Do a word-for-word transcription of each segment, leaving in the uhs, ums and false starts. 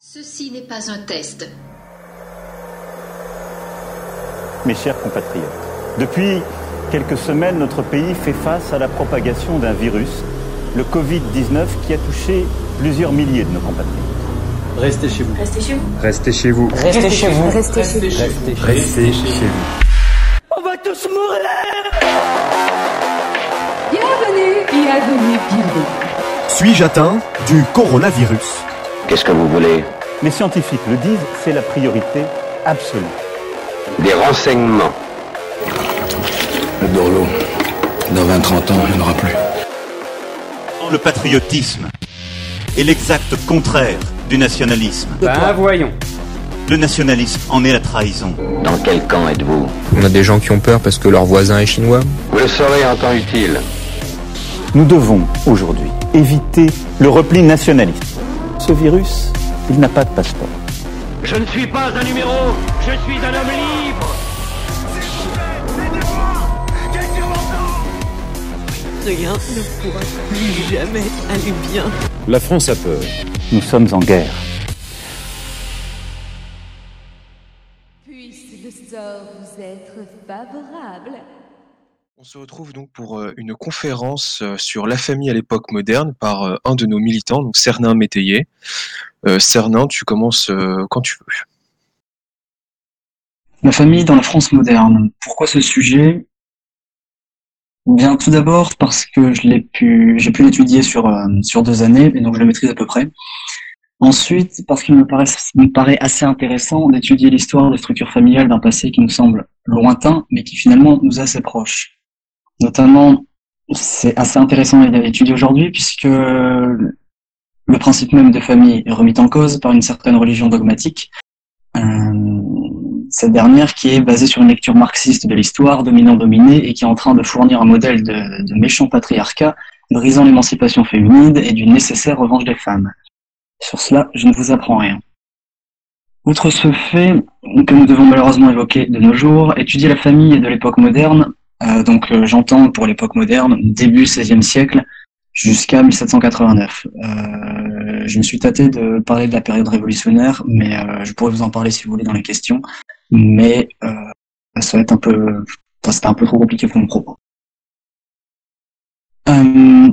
Ceci n'est pas un test. Mes chers compatriotes, depuis quelques semaines, notre pays fait face à la propagation d'un virus, le covid dix-neuf, qui a touché plusieurs milliers de nos compatriotes. Restez chez vous. Restez chez vous. Restez chez vous. Restez chez vous. Restez chez vous. Restez chez vous. On va tous mourir. Bienvenue, bienvenue, bienvenue. Suis-je atteint du coronavirus ? Qu'est-ce que vous voulez ? Les scientifiques le disent, c'est la priorité absolue. Des renseignements. Le Dorlo, dans vingt trente ans, il n'y en aura plus. Le patriotisme est l'exact contraire du nationalisme. Ben voyons. Le nationalisme en est la trahison. Dans quel camp êtes-vous ? On a des gens qui ont peur parce que leur voisin est chinois. Vous le saurez en temps utile. Nous devons, aujourd'hui, éviter le repli nationaliste. Ce virus, il n'a pas de passeport. Je ne suis pas un numéro, je suis un homme libre. S'il vous plaît, aidez-moi, quelqu'un m'entend. Rien ne pourra plus jamais aller bien. La France a peur. Nous sommes en guerre. Puisse le sort vous être favorable. On se retrouve donc pour une conférence sur la famille à l'époque moderne par un de nos militants, donc Cernin Métayer. Euh, Cernin, tu commences euh, quand tu veux. La famille dans la France moderne. Pourquoi ce sujet ? Bien, tout d'abord parce que je l'ai pu, j'ai pu l'étudier sur, euh, sur deux années, et donc je le maîtrise à peu près. Ensuite, parce qu'il me paraît, me paraît assez intéressant d'étudier l'histoire des structures familiales d'un passé qui nous semble lointain, mais qui finalement nous est assez proche. Notamment, c'est assez intéressant d'étudier aujourd'hui, puisque le principe même de famille est remis en cause par une certaine religion dogmatique, euh, cette dernière qui est basée sur une lecture marxiste de l'histoire, dominant-dominé, et qui est en train de fournir un modèle de, de méchant patriarcat, brisant l'émancipation féminine et d'une nécessaire revanche des femmes. Sur cela, je ne vous apprends rien. Outre ce fait, que nous devons malheureusement évoquer de nos jours, étudier la famille de l'époque moderne, euh, donc euh, j'entends pour l'époque moderne, début seizième siècle, jusqu'à dix-sept cent quatre-vingt-neuf. Euh, je me suis tâté de parler de la période révolutionnaire, mais euh, je pourrais vous en parler si vous voulez dans les questions, mais euh, ça va être un peu, enfin, c'était un peu trop compliqué pour mon propos. Euh,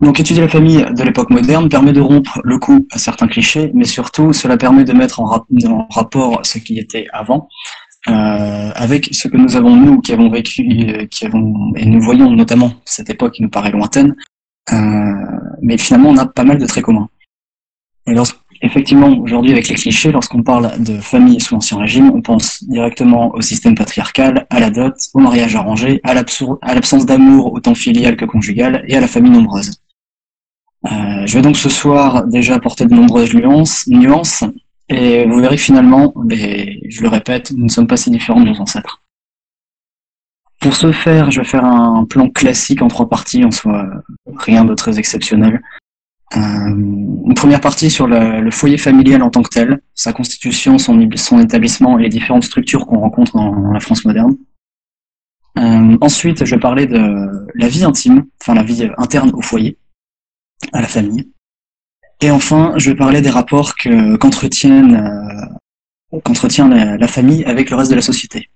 donc étudier la famille de l'époque moderne permet de rompre le coup à certains clichés, mais surtout cela permet de mettre en, rap- en rapport ce qui était avant, Euh, avec ce que nous avons, nous, qui avons vécu, euh, qui avons, et nous voyons notamment cette époque qui nous paraît lointaine, euh, mais finalement on a pas mal de traits communs. Et lorsque, effectivement, aujourd'hui avec les clichés, lorsqu'on parle de famille sous l'Ancien Régime, on pense directement au système patriarcal, à la dot, au mariage arrangé, à, à l'absence d'amour autant filial que conjugal, et à la famille nombreuse. Euh, je vais donc ce soir déjà apporter de nombreuses nuances, nuances et vous verrez que finalement, mais je le répète, nous ne sommes pas si différents de nos ancêtres. Pour ce faire, je vais faire un plan classique en trois parties, en soi rien de très exceptionnel. Euh, une première partie sur le, le foyer familial en tant que tel, sa constitution, son, son établissement et les différentes structures qu'on rencontre dans, dans la France moderne. Euh, ensuite, je vais parler de la vie intime, enfin la vie interne au foyer, à la famille. Et enfin, je vais parler des rapports que, qu'entretiennent, euh, qu'entretient la, la famille avec le reste de la société.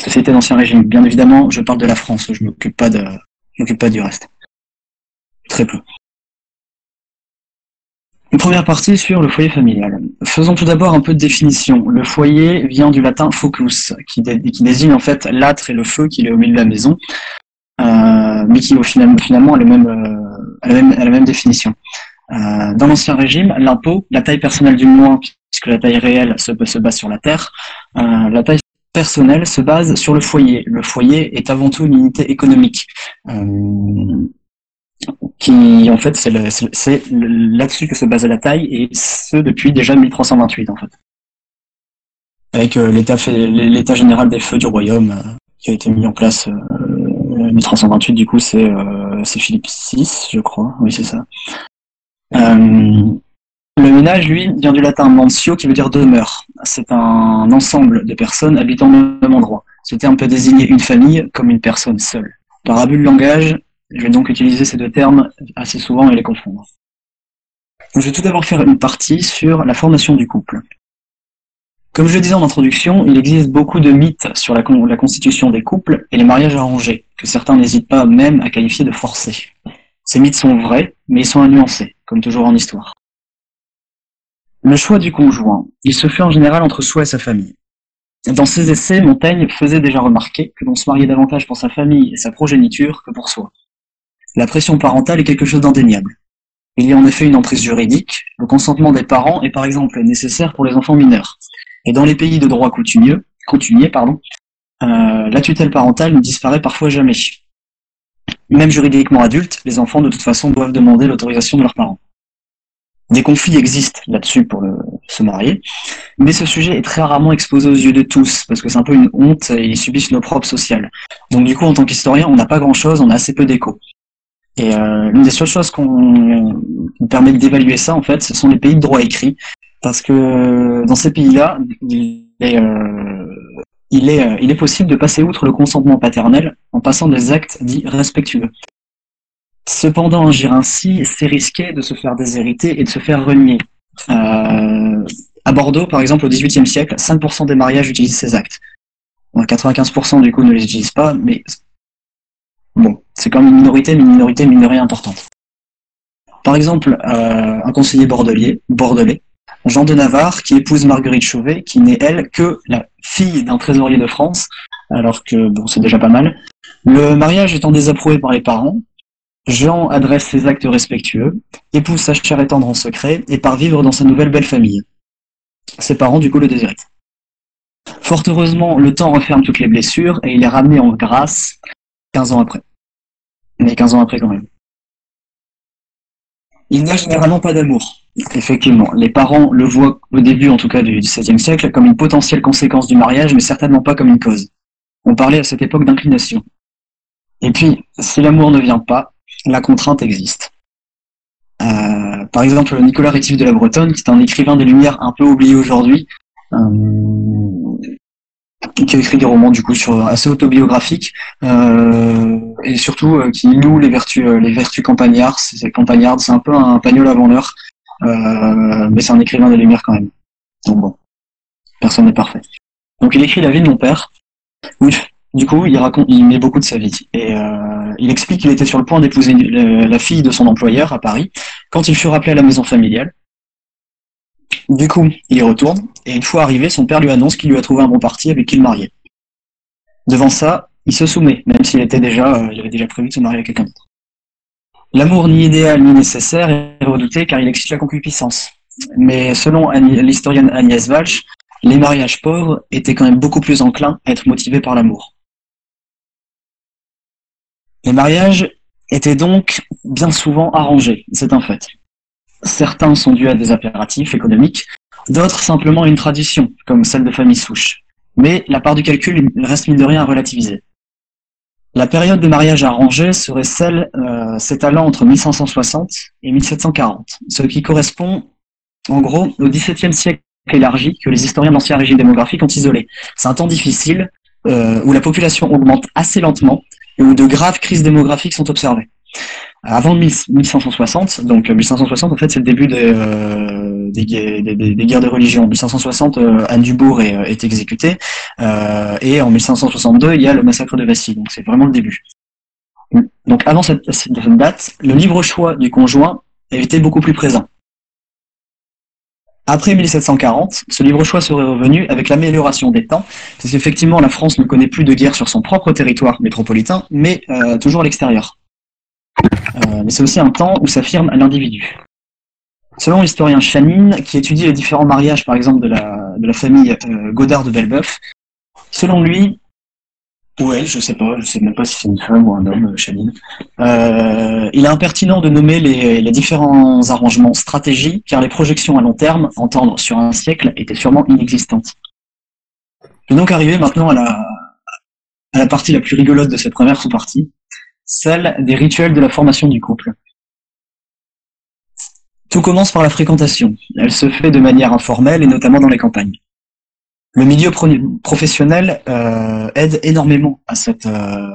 Société d'Ancien Régime. Bien évidemment, je parle de la France, je m'occupe pas de, je m'occupe pas du reste. Très peu. Une première partie sur le foyer familial. Faisons tout d'abord un peu de définition. Le foyer vient du latin focus, qui, dé, qui désigne en fait l'âtre et le feu qu'il est au milieu de la maison, euh, mais qui au final, finalement a, le même, euh, a, la même, a la même définition. Euh, dans l'Ancien Régime, l'impôt, la taille personnelle du mois, puisque la taille réelle se, se base sur la terre, euh, la taille personnelle se base sur le foyer. Le foyer est avant tout une unité économique, euh, qui en fait c'est, le, c'est, c'est là-dessus que se base la taille, et ce depuis déjà mille trois cent vingt-huit en fait, avec euh, l'état, fait, l'état général des feux du royaume euh, qui a été mis en place euh, mille trois cent vingt-huit. Du coup, c'est, euh, c'est Philippe six, je crois. Oui, c'est ça. Euh, le ménage, lui, vient du latin mansio, qui veut dire demeure. C'est un ensemble de personnes habitant au même endroit. Ce terme peut désigner une famille comme une personne seule. Par abus de langage, je vais donc utiliser ces deux termes assez souvent et les confondre. Donc, je vais tout d'abord faire une partie sur la formation du couple. Comme je le disais en introduction, il existe beaucoup de mythes sur la, con la constitution des couples et les mariages arrangés, que certains n'hésitent pas même à qualifier de forcés. Ces mythes sont vrais, mais ils sont à nuancer, comme toujours en histoire. Le choix du conjoint, il se fait en général entre soi et sa famille. Dans ses essais, Montaigne faisait déjà remarquer que l'on se mariait davantage pour sa famille et sa progéniture que pour soi. La pression parentale est quelque chose d'indéniable. Il y a en effet une emprise juridique, le consentement des parents est par exemple nécessaire pour les enfants mineurs. Et dans les pays de droit coutumier, coutumier pardon, euh, la tutelle parentale ne disparaît parfois jamais. Même juridiquement adultes, les enfants de toute façon doivent demander l'autorisation de leurs parents. Des conflits existent là-dessus pour le, se marier, mais ce sujet est très rarement exposé aux yeux de tous, parce que c'est un peu une honte et ils subissent une opprobre sociale. Donc du coup, en tant qu'historien, on n'a pas grand-chose, on a assez peu d'écho. Et euh, l'une des seules choses qu'on permet d'évaluer ça, en fait, ce sont les pays de droit écrit, parce que dans ces pays-là, il est, euh, il est, il est possible de passer outre le consentement paternel en passant des actes dits respectueux. Cependant, agir ainsi, c'est risqué de se faire déshériter et de se faire renier. Euh, à Bordeaux, par exemple, au dix-huitième siècle, cinq pour cent des mariages utilisent ces actes. Bon, quatre-vingt-quinze pour cent du coup ne les utilisent pas, mais... Bon, c'est quand même une minorité, mais une minorité, minorité importante. Par exemple, euh, un conseiller bordelais, bordelais, Jean de Navarre, qui épouse Marguerite Chauvet, qui n'est, elle, que la fille d'un trésorier de France, alors que, bon, c'est déjà pas mal. Le mariage étant désapprouvé par les parents, Jean adresse ses actes respectueux, épouse sa chère et tendre en secret, et part vivre dans sa nouvelle belle famille. Ses parents, du coup, le déshéritent. Fort heureusement, le temps referme toutes les blessures, et il est ramené en grâce... quinze ans après. Mais quinze ans après quand même. Il n'y a généralement pas d'amour. Effectivement, les parents le voient au début en tout cas du dix-septième siècle comme une potentielle conséquence du mariage, mais certainement pas comme une cause. On parlait à cette époque d'inclination. Et puis, si l'amour ne vient pas, la contrainte existe. Euh, par exemple, Nicolas Rétif de la Bretonne, qui est un écrivain des Lumières un peu oublié aujourd'hui, euh... qui a écrit des romans du coup sur assez autobiographiques euh, et surtout euh, qui loue les vertus euh, les vertus campagnardes. Campagnardes, c'est un peu un pagnol avant l'heure, euh, mais c'est un écrivain des Lumières quand même. Donc bon, personne n'est parfait. Donc il écrit La vie de mon père. Oui, du coup il raconte, il met beaucoup de sa vie et euh, il explique qu'il était sur le point d'épouser la fille de son employeur à Paris quand il fut rappelé à la maison familiale. Du coup, il y retourne, et une fois arrivé, son père lui annonce qu'il lui a trouvé un bon parti avec qui le marier. Devant ça, il se soumet, même s'il était déjà, euh, il avait déjà prévu de se marier avec quelqu'un d'autre. L'amour ni idéal ni nécessaire est redouté car il excite la concupiscence. Mais selon l'historienne Agnès Walsh, les mariages pauvres étaient quand même beaucoup plus enclins à être motivés par l'amour. Les mariages étaient donc bien souvent arrangés, c'est un fait. Certains sont dus à des impératifs économiques, d'autres simplement à une tradition, comme celle de famille souche. Mais la part du calcul reste mine de rien à relativiser. La période des mariages arrangés serait celle euh, s'étalant entre mille cinq cent soixante et mille sept cent quarante, ce qui correspond en gros au dix-septième siècle élargi que les historiens de l'ancien régime démographique ont isolé. C'est un temps difficile euh, où la population augmente assez lentement et où de graves crises démographiques sont observées. Avant mille cinq cent soixante, donc mille cinq cent soixante en fait c'est le début des, euh, des, des, des, des guerres de religion. En mille cinq cent soixante, euh, Anne du Bourg est, est exécutée, euh, et en mille cinq cent soixante-deux, il y a le massacre de Vassy, donc c'est vraiment le début. Donc avant cette, cette date, le libre choix du conjoint était beaucoup plus présent. Après mille sept cent quarante, ce libre choix serait revenu avec l'amélioration des temps, parce qu'effectivement la France ne connaît plus de guerre sur son propre territoire métropolitain, mais euh, toujours à l'extérieur. Euh, mais c'est aussi un temps où s'affirme l'individu. Selon l'historien Chanine, qui étudie les différents mariages, par exemple, de la, de la famille euh, Godard de Belbeuf, selon lui, ou elle, je sais pas, je sais même pas si c'est une femme ou un homme, Chanine, euh, il est impertinent de nommer les, les différents arrangements stratégiques, car les projections à long terme, entendre sur un siècle, étaient sûrement inexistantes. Je vais donc arriver maintenant à la, à la partie la plus rigolote de cette première sous-partie, celle des rituels de la formation du couple. Tout commence par la fréquentation. Elle se fait de manière informelle et notamment dans les campagnes. Le milieu pro professionnel euh, aide énormément à cette, euh,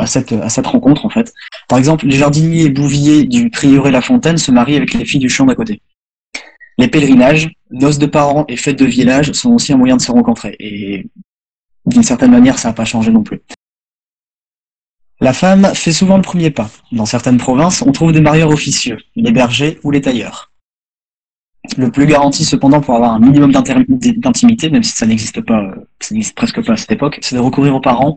à cette, à cette rencontre, en fait. Par exemple, les jardiniers et bouviers du prieuré-la-Fontaine se marient avec les filles du champ d'à côté. Les pèlerinages, noces de parents et fêtes de village sont aussi un moyen de se rencontrer. Et d'une certaine manière, ça n'a pas changé non plus. La femme fait souvent le premier pas. Dans certaines provinces, on trouve des marieurs officieux, les bergers ou les tailleurs. Le plus garanti cependant pour avoir un minimum d'intimité, même si ça n'existe pas, ça n'existe presque pas à cette époque, c'est de recourir aux parents,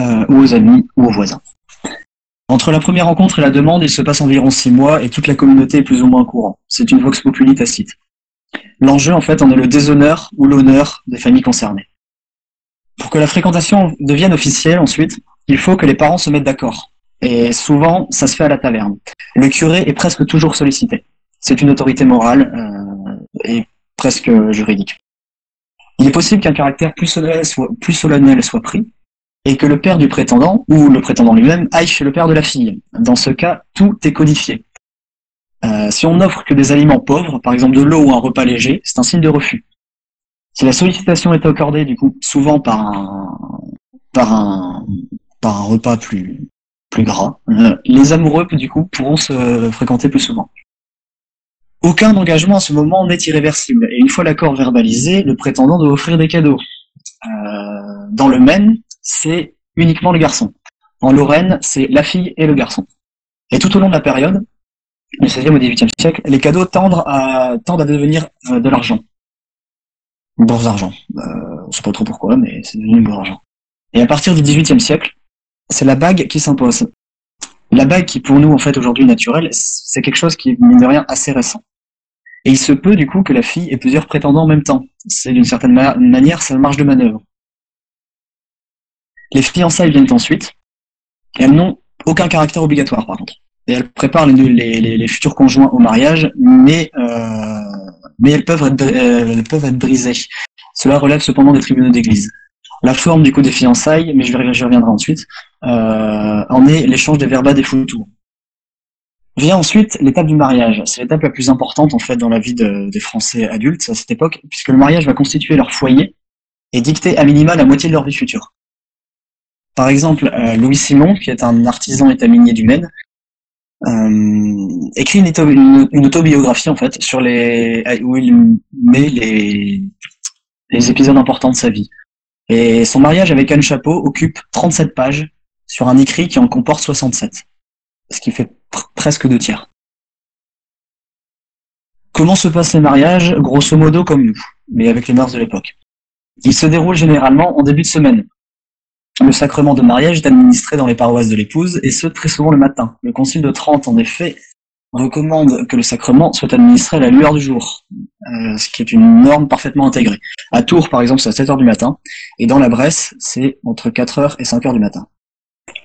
euh, ou aux amis, ou aux voisins. Entre la première rencontre et la demande, il se passe environ six mois et toute la communauté est plus ou moins au courant. C'est une vox populi tacite. L'enjeu, en fait, en est le déshonneur ou l'honneur des familles concernées. Pour que la fréquentation devienne officielle, ensuite, il faut que les parents se mettent d'accord. Et souvent, ça se fait à la taverne. Le curé est presque toujours sollicité. C'est une autorité morale euh, et presque juridique. Il est possible qu'un caractère plus solennel, soit, plus solennel soit pris et que le père du prétendant, ou le prétendant lui-même, aille chez le père de la fille. Dans ce cas, tout est codifié. Euh, si on n'offre que des aliments pauvres, par exemple de l'eau ou un repas léger, c'est un signe de refus. Si la sollicitation est accordée, du coup, souvent par un, par un, par un repas plus, plus gras, euh, les amoureux, du coup, pourront se fréquenter plus souvent. Aucun engagement à ce moment n'est irréversible, et une fois l'accord verbalisé, le prétendant doit offrir des cadeaux. Euh, dans le Maine, c'est uniquement le garçon. En Lorraine, c'est la fille et le garçon. Et tout au long de la période, du seizième au dix-huitième siècle, les cadeaux tendent à, tendent à devenir euh, de l'argent. Une bourse d'argent. Euh, on sait pas trop pourquoi, mais c'est devenu une bourse d'argent. Et à partir du dix-huitième siècle, c'est la bague qui s'impose. La bague qui, pour nous, en fait, aujourd'hui naturelle, c'est quelque chose qui est, mine de rien, assez récent. Et il se peut, du coup, que la fille ait plusieurs prétendants en même temps. C'est, d'une certaine ma- manière, sa marge de manœuvre. Les fiançailles viennent ensuite, et elles n'ont aucun caractère obligatoire, par contre. Et elles préparent les, les, les, les futurs conjoints au mariage, mais, euh, mais elles peuvent être, elles peuvent être brisées. Cela relève cependant des tribunaux d'église. La forme, du coup, des fiançailles, mais je reviendrai ensuite, euh, en est l'échange des verbas des foutous. Vient ensuite l'étape du mariage. C'est l'étape la plus importante, en fait, dans la vie de, des Français adultes à cette époque, puisque le mariage va constituer leur foyer et dicter à minima la moitié de leur vie future. Par exemple, euh, Louis Simon, qui est un artisan et minier du Maine, euh, écrit une, auto- une, une autobiographie, en fait, sur les, où il met les, les épisodes importants de sa vie. Et son mariage avec Anne Chapeau occupe trente-sept pages sur un écrit qui en comporte soixante-sept, ce qui fait pr- presque deux tiers. Comment se passent les mariages? Grosso modo comme nous, mais avec les mœurs de l'époque. Ils se déroulent généralement en début de semaine. Le sacrement de mariage est administré dans les paroisses de l'épouse, et ce très souvent le matin. Le concile de Trente, en effet, recommande que le sacrement soit administré à la lueur du jour, euh, ce qui est une norme parfaitement intégrée. À Tours, par exemple, c'est à sept heures du matin, et dans la Bresse, c'est entre quatre heures et cinq heures du matin.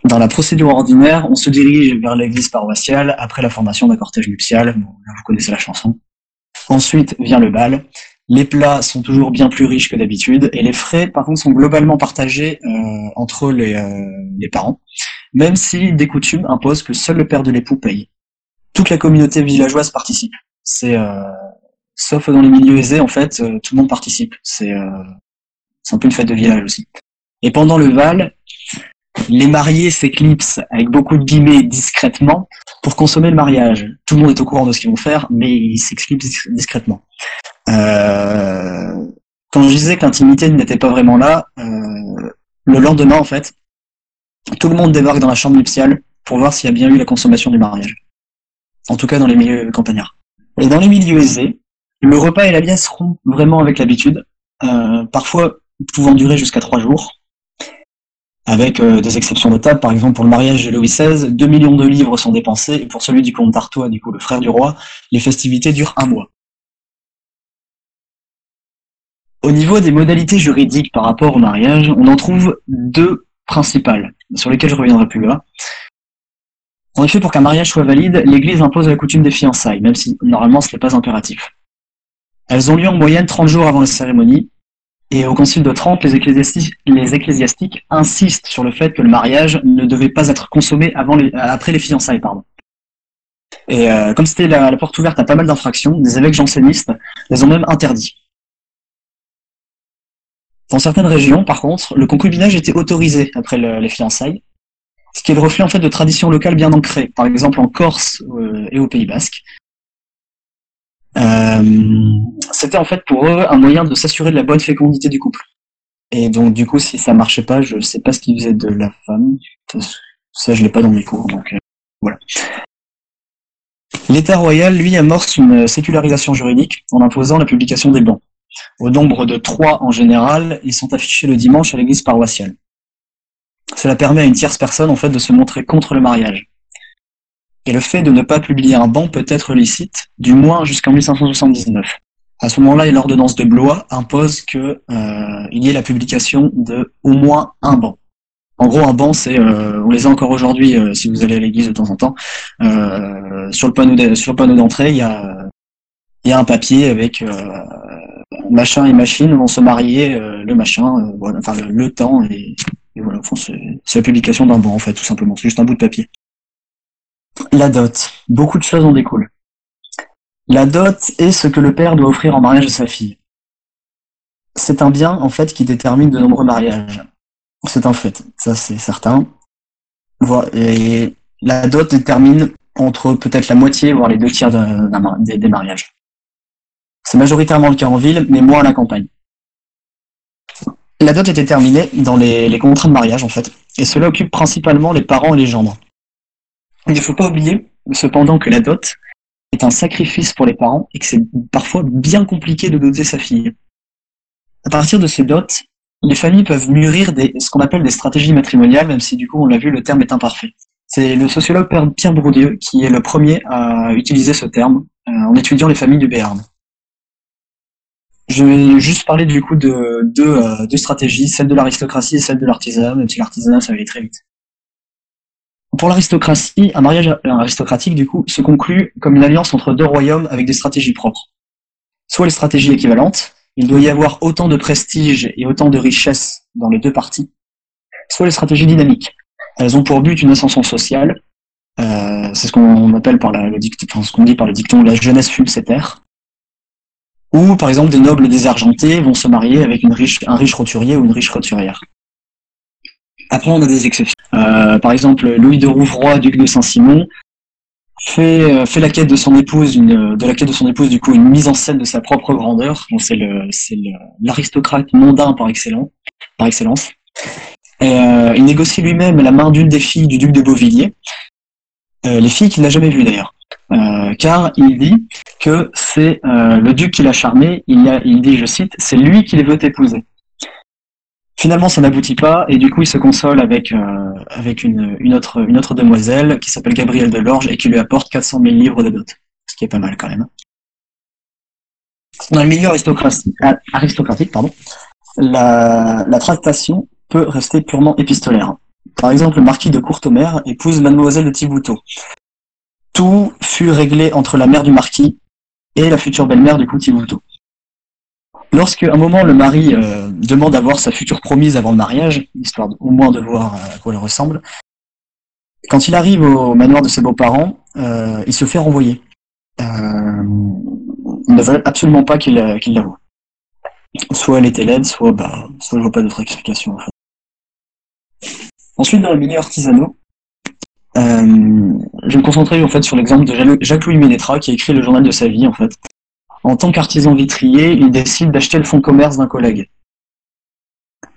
Dans la procédure ordinaire, on se dirige vers l'église paroissiale après la formation d'un cortège nuptial, bon, là vous connaissez la chanson. Ensuite vient le bal, les plats sont toujours bien plus riches que d'habitude, et les frais, par contre, sont globalement partagés euh, entre les, euh, les parents, même si des coutumes imposent que seul le père de l'époux paye. Toute la communauté villageoise participe. C'est euh, sauf dans les milieux aisés, en fait, euh, tout le monde participe. C'est, euh, c'est un peu une fête de village aussi. Et pendant le bal, les mariés s'éclipsent avec beaucoup de guillemets discrètement pour consommer le mariage. Tout le monde est au courant de ce qu'ils vont faire, mais ils s'éclipsent discrètement. Euh, quand je disais que l'intimité n'était pas vraiment là, euh, le lendemain, en fait, tout le monde débarque dans la chambre nuptiale pour voir s'il y a bien eu la consommation du mariage. En tout cas dans les milieux campagnards. Et dans les milieux aisés, le repas et la liesse rompent vraiment avec l'habitude, euh, parfois pouvant durer jusqu'à trois jours, avec euh, des exceptions notables. Par exemple, pour le mariage de Louis seize, deux millions de livres sont dépensés, et pour celui du comte d'Artois, du coup le frère du roi, les festivités durent un mois. Au niveau des modalités juridiques par rapport au mariage, on en trouve deux principales, sur lesquelles je reviendrai plus loin. En effet, pour qu'un mariage soit valide, l'Église impose la coutume des fiançailles, même si normalement ce n'est pas impératif. Elles ont lieu en moyenne trente jours avant la cérémonie, et au concile de Trente, les ecclésiastiques, les ecclésiastiques insistent sur le fait que le mariage ne devait pas être consommé avant les, après les fiançailles. Pardon. Et euh, comme c'était la, la porte ouverte à pas mal d'infractions, des évêques jansénistes les ont même interdits. Dans certaines régions, par contre, le concubinage était autorisé après le, les fiançailles, ce qui est le reflet en fait de traditions locales bien ancrées, par exemple en Corse euh, et au Pays Basque. Euh, c'était en fait pour eux un moyen de s'assurer de la bonne fécondité du couple. Et donc du coup, si ça marchait pas, je sais pas ce qu'ils faisaient de la femme. Ça, je l'ai pas dans mes cours, donc euh, voilà. L'État royal, lui, amorce une sécularisation juridique en imposant la publication des bans. Au nombre de trois en général, ils sont affichés le dimanche à l'église paroissiale. Cela permet à une tierce personne en fait de se montrer contre le mariage. Et le fait de ne pas publier un ban peut être licite, du moins jusqu'en mille cinq cent soixante-dix-neuf. À ce moment-là, l'ordonnance de Blois impose que euh, il y ait la publication de au moins un ban. En gros, un ban, c'est, euh, on les a encore aujourd'hui, euh, si vous allez à l'église de temps en temps, euh, sur le panneau de, sur le panneau d'entrée, il y a, il y a un papier avec euh, machin et machine vont se marier, euh, le machin, euh, voilà, enfin le, le temps et, et voilà, enfin, c'est, c'est la publication d'un ban en fait, tout simplement, c'est juste un bout de papier. La dot. Beaucoup de choses en découlent. La dot est ce que le père doit offrir en mariage à sa fille. C'est un bien, en fait, qui détermine de nombreux mariages. C'est un fait, ça c'est certain. Et la dot détermine entre peut-être la moitié, voire les deux tiers d'un, d'un, des, des mariages. C'est majoritairement le cas en ville, mais moins à la campagne. La dot est déterminée dans les, les contrats de mariage, en fait. Et cela occupe principalement les parents et les gendres. Il ne faut pas oublier, cependant, que la dot est un sacrifice pour les parents et que c'est parfois bien compliqué de doter sa fille. À partir de ces dots, les familles peuvent mûrir des, ce qu'on appelle des stratégies matrimoniales, même si du coup, on l'a vu, le terme est imparfait. C'est le sociologue Pierre Bourdieu qui est le premier à utiliser ce terme euh, en étudiant les familles du Béarn. Je vais juste parler du coup de deux euh, de stratégies, celle de l'aristocratie et celle de l'artisanat, même si l'artisanat, ça va aller très vite. Pour l'aristocratie, un mariage aristocratique, du coup, se conclut comme une alliance entre deux royaumes avec des stratégies propres. Soit les stratégies équivalentes, il doit y avoir autant de prestige et autant de richesse dans les deux parties, soit les stratégies dynamiques. Elles ont pour but une ascension sociale, euh, c'est ce qu'on appelle par la, le dicton, enfin, ce qu'on dit par le dicton, la jeunesse fume ses terres, ou par exemple des nobles désargentés vont se marier avec une riche, un riche roturier ou une riche roturière. Après, on a des exceptions. Euh, par exemple, Louis de Rouvroy, duc de Saint-Simon, fait, euh, fait la quête de son épouse, une, de la quête de son épouse, du coup, une mise en scène de sa propre grandeur. Donc, c'est le, c'est le, l'aristocrate mondain par excellence, par excellence. Et, euh, il négocie lui-même la main d'une des filles du duc de Beauvilliers, euh, les filles qu'il n'a jamais vues d'ailleurs, euh, car il dit que c'est euh, le duc qui l'a charmé. Il, a, il dit, je cite, c'est lui qui les veut épouser. Finalement, ça n'aboutit pas, et du coup, il se console avec, euh, avec une, une, autre, une autre demoiselle qui s'appelle Gabrielle de Lorge et qui lui apporte quatre cent mille livres de dot, ce qui est pas mal quand même. Dans le milieu aristocratique, aristocratique pardon, la, la tractation peut rester purement épistolaire. Par exemple, le marquis de Courtomère épouse mademoiselle de Thiboutot. Tout fut réglé entre la mère du marquis et la future belle-mère du coup Thiboutot. Lorsque, à un moment, le mari euh, demande à voir sa future promise avant le mariage, histoire de, au moins de voir euh, à quoi elle ressemble, quand il arrive au manoir de ses beaux-parents, euh, il se fait renvoyer. Euh, il ne veut absolument pas qu'il, euh, qu'il la voie. Soit elle était laide, soit, bah, soit je vois pas d'autre explication. En fait. Ensuite, dans le milieu artisanaux, euh, je vais me concentrer en fait sur l'exemple de Jacques-Louis Ménétra qui a écrit le journal de sa vie en fait. En tant qu'artisan vitrier, il décide d'acheter le fonds de commerce d'un collègue.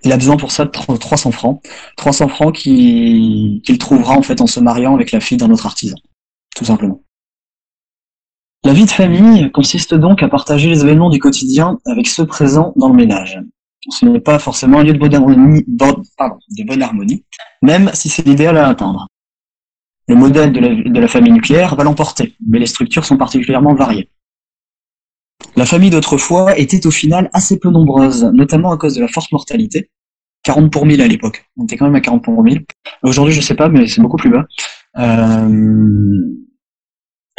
Il a besoin pour ça de trois cents francs. trois cents francs qu'il, qu'il trouvera en fait en se mariant avec la fille d'un autre artisan. Tout simplement. La vie de famille consiste donc à partager les événements du quotidien avec ceux présents dans le ménage. Ce n'est pas forcément un lieu de bonne harmonie, bon, pardon, de bonne harmonie, même si c'est l'idéal à atteindre. Le modèle de la, de la famille nucléaire va l'emporter, mais les structures sont particulièrement variées. La famille d'autrefois était au final assez peu nombreuse, notamment à cause de la forte mortalité. quarante pour mille à l'époque. On était quand même à quarante pour mille. Aujourd'hui, je sais pas, mais c'est beaucoup plus bas. Euh...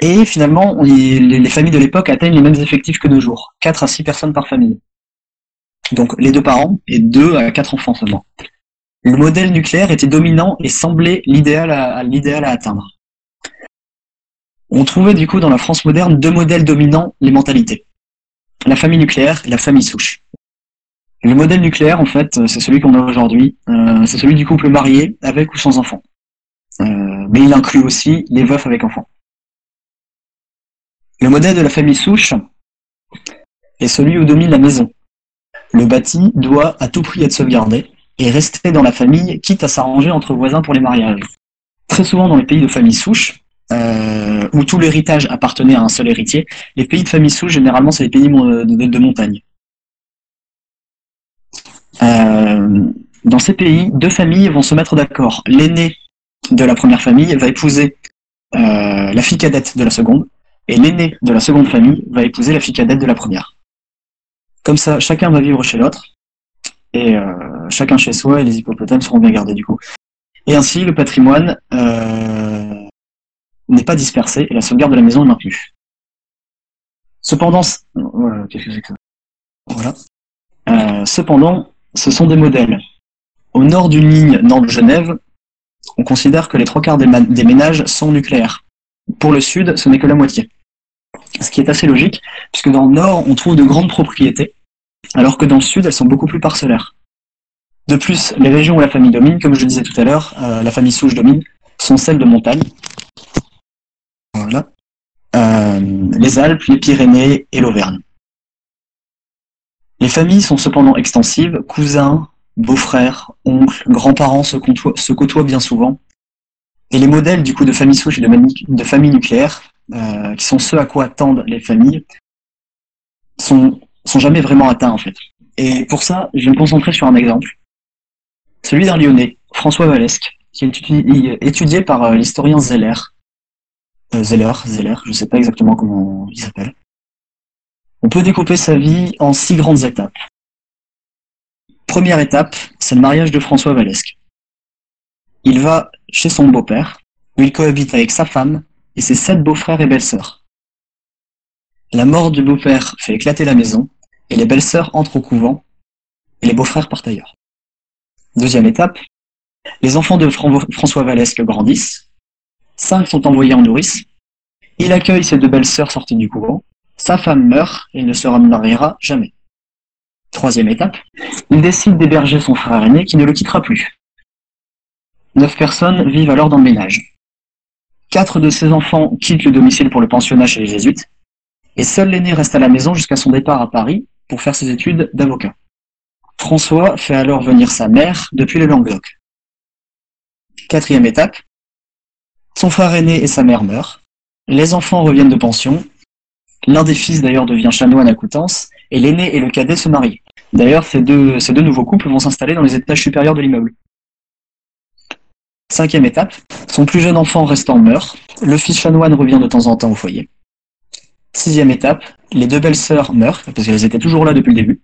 Et finalement, y... les familles de l'époque atteignent les mêmes effectifs que de nos jours. quatre à six personnes par famille. Donc, les deux parents et deux à quatre enfants seulement. Le modèle nucléaire était dominant et semblait l'idéal à, l'idéal à atteindre. On trouvait du coup dans la France moderne deux modèles dominants, les mentalités. La famille nucléaire et la famille souche. Le modèle nucléaire, en fait, c'est celui qu'on a aujourd'hui. Euh, c'est celui du couple marié, avec ou sans enfant. Euh, mais il inclut aussi les veufs avec enfants. Le modèle de la famille souche est celui où domine la maison. Le bâti doit à tout prix être sauvegardé et rester dans la famille, quitte à s'arranger entre voisins pour les mariages. Très souvent dans les pays de famille souche, euh, où tout l'héritage appartenait à un seul héritier, les pays de famille souche, généralement, c'est les pays de, de, de montagne. Euh, dans ces pays, deux familles vont se mettre d'accord. L'aîné de la première famille va épouser euh, la fille cadette de la seconde, et l'aîné de la seconde famille va épouser la fille cadette de la première. Comme ça, chacun va vivre chez l'autre, et euh, chacun chez soi, et les hippopotames seront bien gardés du coup. Et ainsi, le patrimoine euh, n'est pas dispersé, et la sauvegarde de la maison est maintenue. Cependant, voilà, qu'est-ce que c'est que ça ? Voilà. Euh, cependant, ce sont des modèles. Au nord d'une ligne Nantes-Genève, on considère que les trois quarts des, des ménages sont nucléaires. Pour le sud, ce n'est que la moitié. Ce qui est assez logique, puisque dans le nord, on trouve de grandes propriétés, alors que dans le sud, elles sont beaucoup plus parcellaires. De plus, les régions où la famille domine, comme je le disais tout à l'heure, euh, la famille souche domine, sont celles de montagne. Voilà. Euh, les Alpes, les Pyrénées et l'Auvergne. Les familles sont cependant extensives, cousins, beaux-frères, oncles, grands-parents se côtoient, se côtoient bien souvent. Et les modèles du coup de famille souche et de, de famille nucléaire, euh, qui sont ceux à quoi tendent les familles, sont, sont jamais vraiment atteints en fait. Et pour ça, je vais me concentrer sur un exemple, celui d'un Lyonnais, François Valesque, qui est étudié, étudié par euh, l'historien Zeller. Euh, Zeller, Zeller, je ne sais pas exactement comment il s'appelle. On peut découper sa vie en six grandes étapes. Première étape, c'est le mariage de François Valesque. Il va chez son beau-père, où il cohabite avec sa femme et ses sept beaux-frères et belles-sœurs. La mort du beau-père fait éclater la maison, et les belles-sœurs entrent au couvent, et les beaux-frères partent ailleurs. Deuxième étape, les enfants de Fran- François Valesque grandissent, cinq sont envoyés en nourrice, il accueille ses deux belles-sœurs sorties du couvent, sa femme meurt et il ne se remariera jamais. Troisième étape, il décide d'héberger son frère aîné qui ne le quittera plus. Neuf personnes vivent alors dans le ménage. Quatre de ses enfants quittent le domicile pour le pensionnat chez les Jésuites, et seul l'aîné reste à la maison jusqu'à son départ à Paris pour faire ses études d'avocat. François fait alors venir sa mère depuis le Languedoc. Quatrième étape, son frère aîné et sa mère meurent, les enfants reviennent de pension. L'un des fils d'ailleurs devient chanoine à Coutances, et l'aîné et le cadet se marient. D'ailleurs, ces deux, ces deux nouveaux couples vont s'installer dans les étages supérieurs de l'immeuble. Cinquième étape, son plus jeune enfant restant meurt, le fils chanoine revient de temps en temps au foyer. Sixième étape, les deux belles-sœurs meurent, parce qu'elles étaient toujours là depuis le début,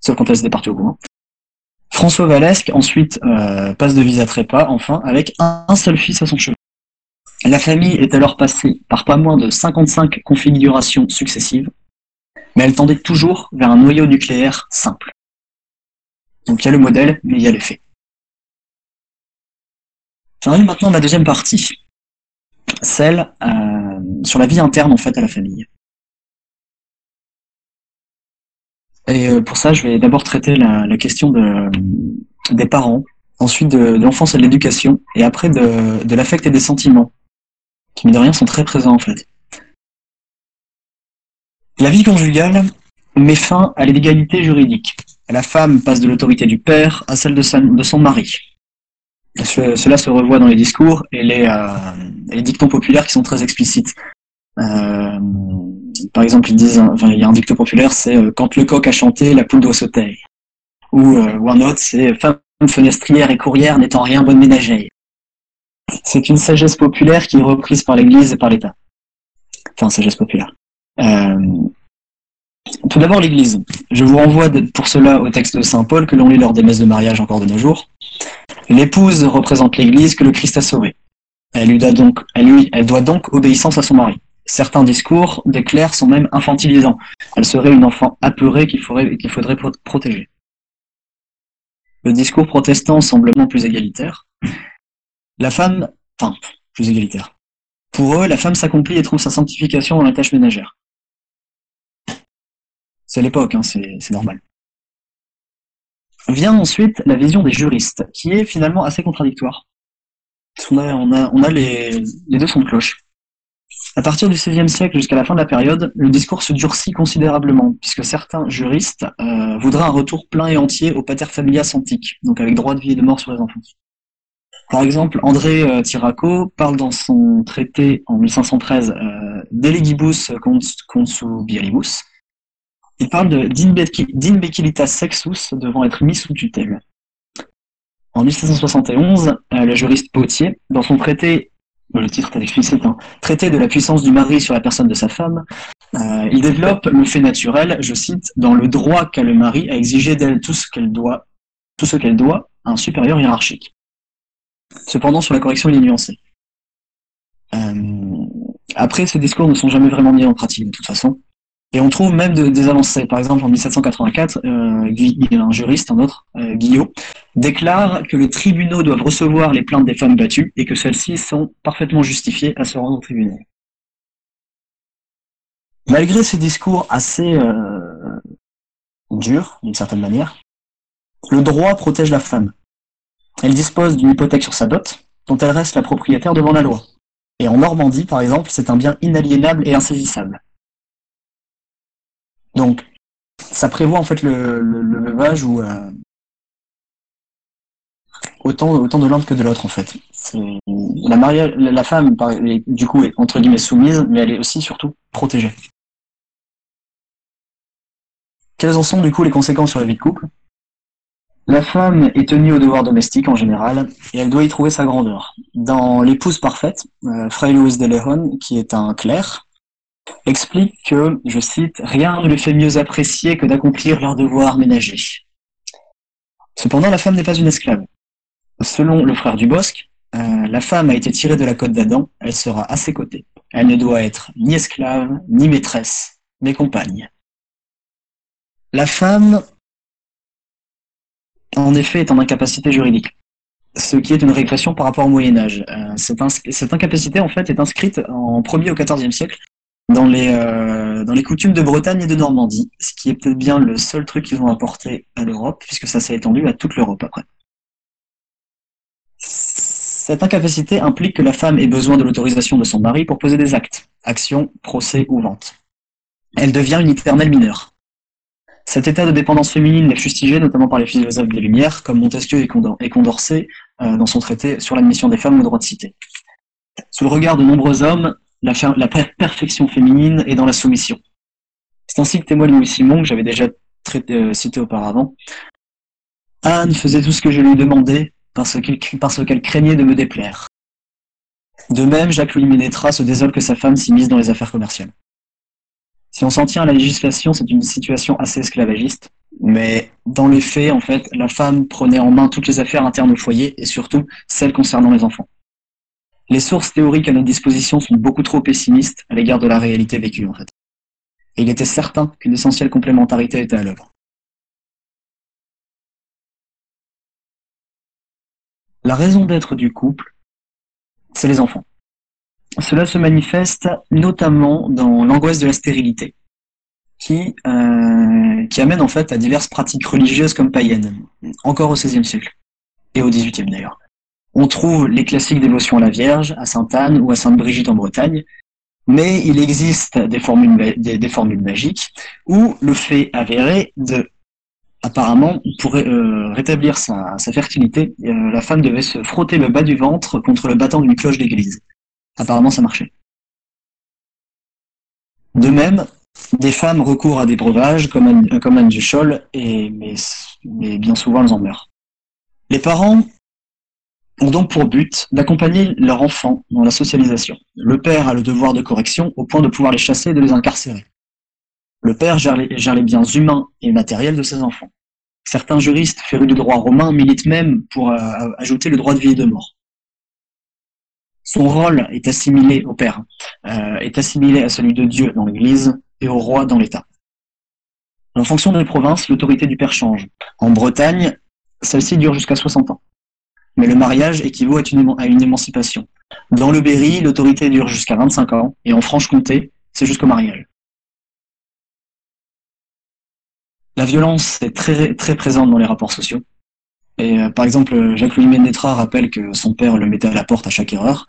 sauf quand elles étaient parties au couvent. François Valesque ensuite euh, passe de vis à trépas, enfin, avec un, un seul fils à son chevet. La famille est alors passée par pas moins de cinquante-cinq configurations successives, mais elle tendait toujours vers un noyau nucléaire simple. Donc il y a le modèle, mais il y a les faits. J'arrive maintenant à la deuxième partie, celle euh, sur la vie interne en fait à la famille. Et euh, pour ça, je vais d'abord traiter la, la question de, des parents, ensuite de, de l'enfance et de l'éducation, et après de, de l'affect et des sentiments, qui, mine de rien, sont très présents, en fait. La vie conjugale met fin à l'égalité juridique. La femme passe de l'autorité du père à celle de, sa, de son mari. Ce, cela se revoit dans les discours et les, euh, les dictons populaires qui sont très explicites. Euh, par exemple, ils disent, enfin, il y a un dicton populaire, c'est euh, « Quand le coq a chanté, la poule doit sauter ». Ou, euh, ou un autre, c'est « Femme fenestrière et courrière n'étant rien bonne ménagère ». C'est une sagesse populaire qui est reprise par l'Église et par l'État. Enfin, sagesse populaire. Euh... Tout d'abord, l'Église. Je vous renvoie pour cela au texte de saint Paul que l'on lit lors des messes de mariage encore de nos jours. L'épouse représente l'Église que le Christ a sauvée. Elle lui doit donc, elle lui, elle doit donc obéissance à son mari. Certains discours des clercs sont même infantilisants. Elle serait une enfant apeurée qu'il faudrait, qu'il faudrait protéger. Le discours protestant semble plus égalitaire. La femme, enfin, plus égalitaire. Pour eux, la femme s'accomplit et trouve sa sanctification dans la tâche ménagère. C'est l'époque, hein, c'est, c'est normal. Vient ensuite la vision des juristes, qui est finalement assez contradictoire. Parce qu'on a, on a, on a les, les deux sons de cloche. À partir du seizième siècle jusqu'à la fin de la période, le discours se durcit considérablement, puisque certains juristes euh, voudraient un retour plein et entier au pater familias antique, donc avec droit de vie et de mort sur les enfants. Par exemple, André euh, Tiraco parle dans son traité en mille cinq cent treize euh, Delegibus Consubilibus. Il parle de d'inbecilitas sexus devant être mis sous tutelle. En mille sept cent soixante et onze, euh, le juriste Pottier, dans son traité, le titre est explicite, hein, traité de la puissance du mari sur la personne de sa femme, euh, il développe le fait naturel, je cite, dans le droit qu'a le mari à exiger d'elle tout ce qu'elle doit, tout ce qu'elle doit à un supérieur hiérarchique. Cependant, sur la correction, il est nuancé. Euh, après, ces discours ne sont jamais vraiment mis en pratique, de toute façon. Et on trouve même de, des avancées. Par exemple, en mille sept cent quatre-vingt-quatre, euh, Guy, un juriste, un autre, euh, Guillot, déclare que les tribunaux doivent recevoir les plaintes des femmes battues et que celles-ci sont parfaitement justifiées à se rendre au tribunal. Malgré ces discours assez euh, durs, d'une certaine manière, le droit protège la femme. Elle dispose d'une hypothèque sur sa dot, dont elle reste la propriétaire devant la loi. Et en Normandie, par exemple, c'est un bien inaliénable et insaisissable. Donc, ça prévoit en fait le, le, le veuvage ou euh, autant, autant de l'un que de l'autre en fait. La, mariage, la femme, est, du coup, est entre guillemets soumise, mais elle est aussi surtout protégée. Quelles en sont du coup les conséquences sur la vie de couple? La femme est tenue aux devoirs domestiques en général, et elle doit y trouver sa grandeur. Dans L'épouse parfaite, euh, Fray Luis de León, qui est un clerc, explique que, je cite, « Rien ne les fait mieux apprécier que d'accomplir leurs devoirs ménagers ». Cependant, la femme n'est pas une esclave. Selon le frère Dubosc, euh, la femme a été tirée de la côte d'Adam, elle sera à ses côtés. Elle ne doit être ni esclave, ni maîtresse, mais compagne. La femme, en effet, est en incapacité juridique, ce qui est une régression par rapport au Moyen-Âge. Euh, cette, ins- cette incapacité, en fait, est inscrite en premier au quatorzième siècle, Dans les, euh, dans les coutumes de Bretagne et de Normandie, ce qui est peut-être bien le seul truc qu'ils ont apporté à l'Europe, puisque ça s'est étendu à toute l'Europe après. Cette incapacité implique que la femme ait besoin de l'autorisation de son mari pour poser des actes, actions, procès ou ventes. Elle devient une éternelle mineure. Cet état de dépendance féminine est fustigé notamment par les philosophes des Lumières, comme Montesquieu et, Condor- et Condorcet euh, dans son traité sur l'admission des femmes au droit de cité. Sous le regard de nombreux hommes, La, fer- la per- perfection féminine est dans la soumission. C'est ainsi que témoigne Louis Simon, que j'avais déjà traité, euh, cité auparavant. Anne faisait tout ce que je lui demandais parce, parce qu'elle craignait de me déplaire. De même, Jacques-Louis Ménétras se désole que sa femme s'immisce dans les affaires commerciales. Si on s'en tient à la législation, c'est une situation assez esclavagiste, mais dans les faits, en fait, la femme prenait en main toutes les affaires internes au foyer et surtout celles concernant les enfants. Les sources théoriques à notre disposition sont beaucoup trop pessimistes à l'égard de la réalité vécue, en fait. Et il était certain qu'une essentielle complémentarité était à l'œuvre. La raison d'être du couple, c'est les enfants. Cela se manifeste notamment dans l'angoisse de la stérilité, qui, euh, qui amène en fait à diverses pratiques religieuses comme païennes, encore au seizième siècle, et au dix-huitième d'ailleurs. On trouve les classiques dévotions à la Vierge, à Sainte-Anne ou à Sainte-Brigitte en Bretagne, mais il existe des formules, des, des formules magiques où le fait avéré de, apparemment, pour euh, rétablir sa, sa fertilité, euh, la femme devait se frotter le bas du ventre contre le battant d'une cloche d'église. Apparemment, ça marchait. De même, des femmes recourent à des breuvages comme Anne, comme Anne du Chol, et, mais, mais bien souvent elles en meurent. Les parents ont donc pour but d'accompagner leur enfant dans la socialisation. Le père a le devoir de correction au point de pouvoir les chasser et de les incarcérer. Le père gère les, gère les biens humains et matériels de ses enfants. Certains juristes férus du droit romain militent même pour euh, ajouter le droit de vie et de mort. Son rôle est assimilé au père, euh, est assimilé à celui de Dieu dans l'Église et au roi dans l'État. En fonction des provinces, l'autorité du père change. En Bretagne, celle-ci dure jusqu'à soixante ans. Mais le mariage équivaut à une, à une émancipation. Dans le Berry, l'autorité dure jusqu'à vingt-cinq ans, et en Franche-Comté, c'est jusqu'au mariage. La violence est très, très présente dans les rapports sociaux. Et euh, par exemple, Jacques-Louis Ménétrat rappelle que son père le mettait à la porte à chaque erreur,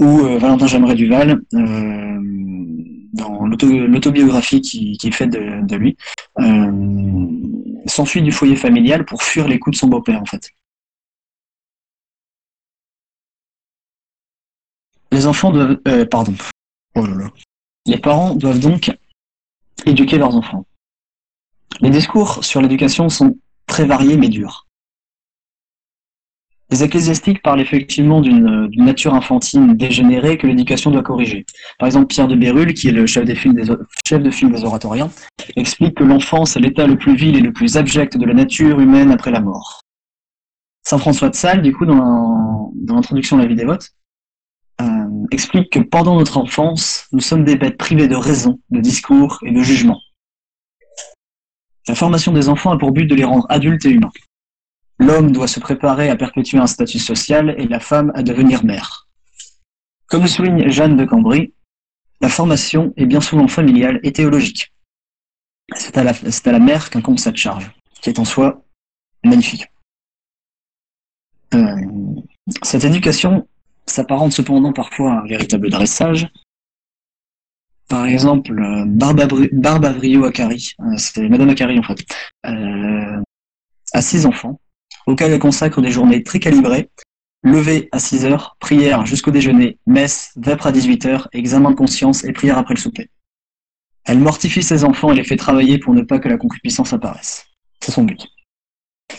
ou euh, Valentin Jameret-Duval, euh, dans l'autobiographie qu'il qui fait de, de lui, euh, s'enfuit du foyer familial pour fuir les coups de son beau-père, en fait. Les enfants doivent... Euh, pardon. Oh là là. Les parents doivent donc éduquer leurs enfants. Les discours sur l'éducation sont très variés mais durs. Les ecclésiastiques parlent effectivement d'une nature infantile dégénérée que l'éducation doit corriger. Par exemple, Pierre de Bérulle, qui est le chef, des films des, chef de film des oratoriens, explique que l'enfance est l'état le plus vil et le plus abject de la nature humaine après la mort. Saint François de Sales, du coup, dans l'introduction à la vie dévote, euh, explique que pendant notre enfance, nous sommes des bêtes privées de raison, de discours et de jugement. La formation des enfants a pour but de les rendre adultes et humains. L'homme doit se préparer à perpétuer un statut social et la femme à devenir mère. Comme le souligne Jeanne de Cambry, la formation est bien souvent familiale et théologique. C'est à la, c'est à la mère qu'incombe cette charge, qui est en soi magnifique. Euh, cette éducation s'apparente cependant parfois à un véritable dressage. Par exemple, Barbe Avrio Accari, c'est Madame Accari en fait, euh, a six enfants, auquel elle consacre des journées très calibrées, lever à six heures, prière jusqu'au déjeuner, messe, vêpres à dix-huit heures, examen de conscience et prière après le souper. Elle mortifie ses enfants et les fait travailler pour ne pas que la concupiscence apparaisse. C'est son but.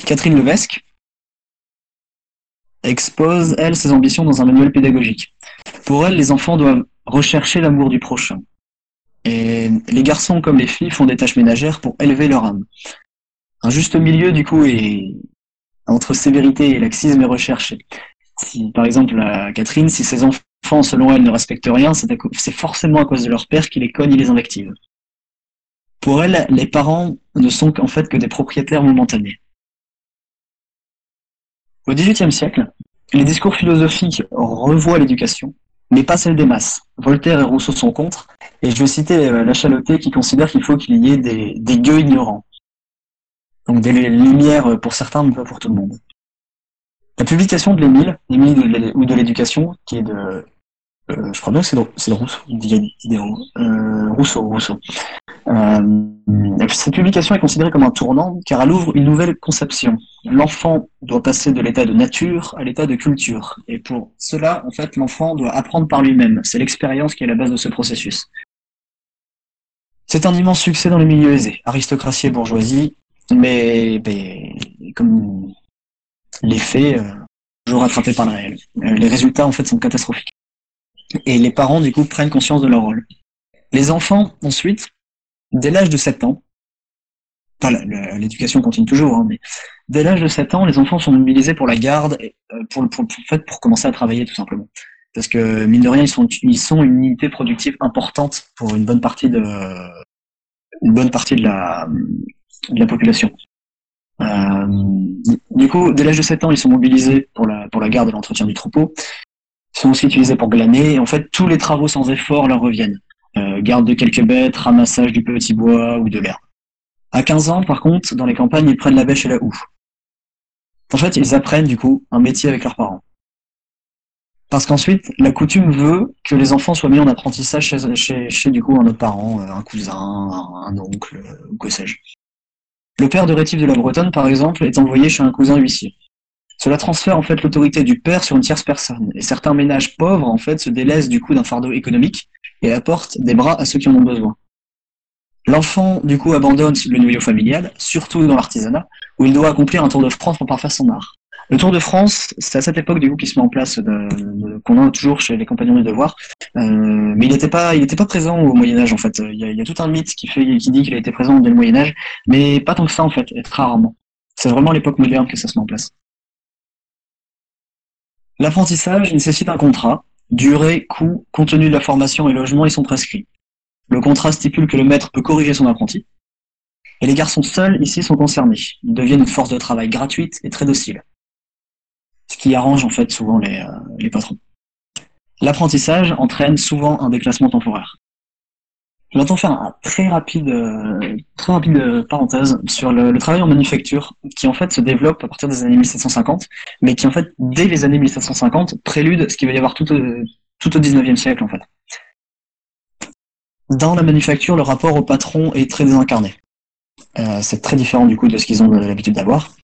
Catherine Levesque expose, elle, ses ambitions dans un manuel pédagogique. Pour elle, les enfants doivent rechercher l'amour du prochain. Et les garçons comme les filles font des tâches ménagères pour élever leur âme. Un juste milieu, du coup, est... entre sévérité et laxisme est recherché. Si, par exemple, à Catherine, si ses enfants, selon elle, ne respectent rien, c'est forcément à cause de leur père qui les cogne et les invective. Pour elle, les parents ne sont en fait que des propriétaires momentanés. Au dix-huitième siècle, les discours philosophiques revoient l'éducation, mais pas celle des masses. Voltaire et Rousseau sont contre, et je vais citer La Chalotais qui considère qu'il faut qu'il y ait des, des gueux ignorants. Donc des lumières pour certains, mais pas pour tout le monde. La publication de l'Émile, l'Émile ou de l'éducation, qui est de... Euh, je crois bien que c'est de, de Rousseau, euh, Rousseau, Rousseau. Euh, cette publication est considérée comme un tournant, car elle ouvre une nouvelle conception. L'enfant doit passer de l'état de nature à l'état de culture. Et pour cela, en fait, l'enfant doit apprendre par lui-même. C'est l'expérience qui est la base de ce processus. C'est un immense succès dans les milieux aisés, aristocratie et bourgeoisie, mais ben, comme les faits, euh, toujours rattrapés par le réel. Euh, les résultats, en fait, sont catastrophiques. Et les parents, du coup, prennent conscience de leur rôle. Les enfants, ensuite, dès l'âge de sept ans, enfin, l'éducation continue toujours, hein, mais dès l'âge de sept ans, les enfants sont mobilisés pour la garde, et, euh, pour, pour, pour, en fait, pour commencer à travailler, tout simplement. Parce que, mine de rien, ils sont, ils sont une unité productive importante pour une bonne partie de, une bonne partie de la, de la population. Euh, du coup, dès l'âge de sept ans, ils sont mobilisés pour la, pour la garde et l'entretien du troupeau. Ils sont aussi utilisés pour glaner. Et en fait, tous les travaux sans effort leur reviennent. Euh, garde de quelques bêtes, ramassage du petit bois ou de l'herbe. À quinze ans, par contre, dans les campagnes, ils prennent la bêche et la houe. En fait, ils apprennent, du coup, un métier avec leurs parents. Parce qu'ensuite, la coutume veut que les enfants soient mis en apprentissage chez, chez, chez du coup, un autre parent, un cousin, un oncle, ou que sais-je. Le père de Rétif de la Bretonne, par exemple, est envoyé chez un cousin huissier. Cela transfère en fait l'autorité du père sur une tierce personne, et certains ménages pauvres en fait se délaissent du coup d'un fardeau économique et apportent des bras à ceux qui en ont besoin. L'enfant du coup abandonne le noyau familial, surtout dans l'artisanat, où il doit accomplir un tour de France pour parfaire son art. Le tour de France, c'est à cette époque du coup qui se met en place, qu'on a toujours chez les compagnons du devoir, euh, mais il n'était pas, il n'était pas présent au Moyen Âge en fait. Il y a, il y a tout un mythe qui fait, qui dit qu'il a été présent dès le Moyen Âge, mais pas tant que ça en fait, et très rarement. C'est vraiment l'époque moderne que ça se met en place. L'apprentissage nécessite un contrat. Durée, coût, contenu de la formation et logement y sont prescrits. Le contrat stipule que le maître peut corriger son apprenti. Et les garçons seuls, ici, sont concernés. Ils deviennent une force de travail gratuite et très docile. Ce qui arrange, en fait, souvent les, euh, les patrons. L'apprentissage entraîne souvent un déclassement temporaire. Je vais maintenant faire un très rapide, euh, très rapide parenthèse sur le, le travail en manufacture, qui en fait se développe à partir des années mille sept cent cinquante, mais qui en fait, dès les années mille sept cent cinquante, prélude ce qu'il va y avoir tout au, tout au dix-neuvième siècle en fait. Dans la manufacture, le rapport au patron est très désincarné. Euh, c'est très différent du coup de ce qu'ils ont l'habitude d'avoir.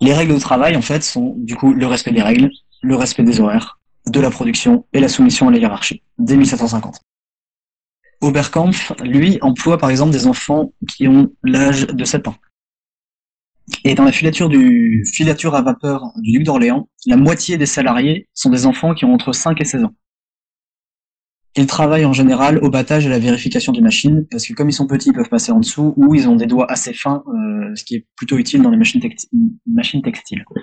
Les règles de travail en fait sont du coup le respect des règles, le respect des horaires, de la production et la soumission à la hiérarchie, dès mille sept cent cinquante. Oberkampf, lui, emploie par exemple des enfants qui ont l'âge de sept ans. Et dans la filature du filature à vapeur du duc d'Orléans, la moitié des salariés sont des enfants qui ont entre cinq et seize ans. Ils travaillent en général au battage et à la vérification des machines, parce que comme ils sont petits, ils peuvent passer en dessous, ou ils ont des doigts assez fins, euh, ce qui est plutôt utile dans les machines, texti- machines textiles. Je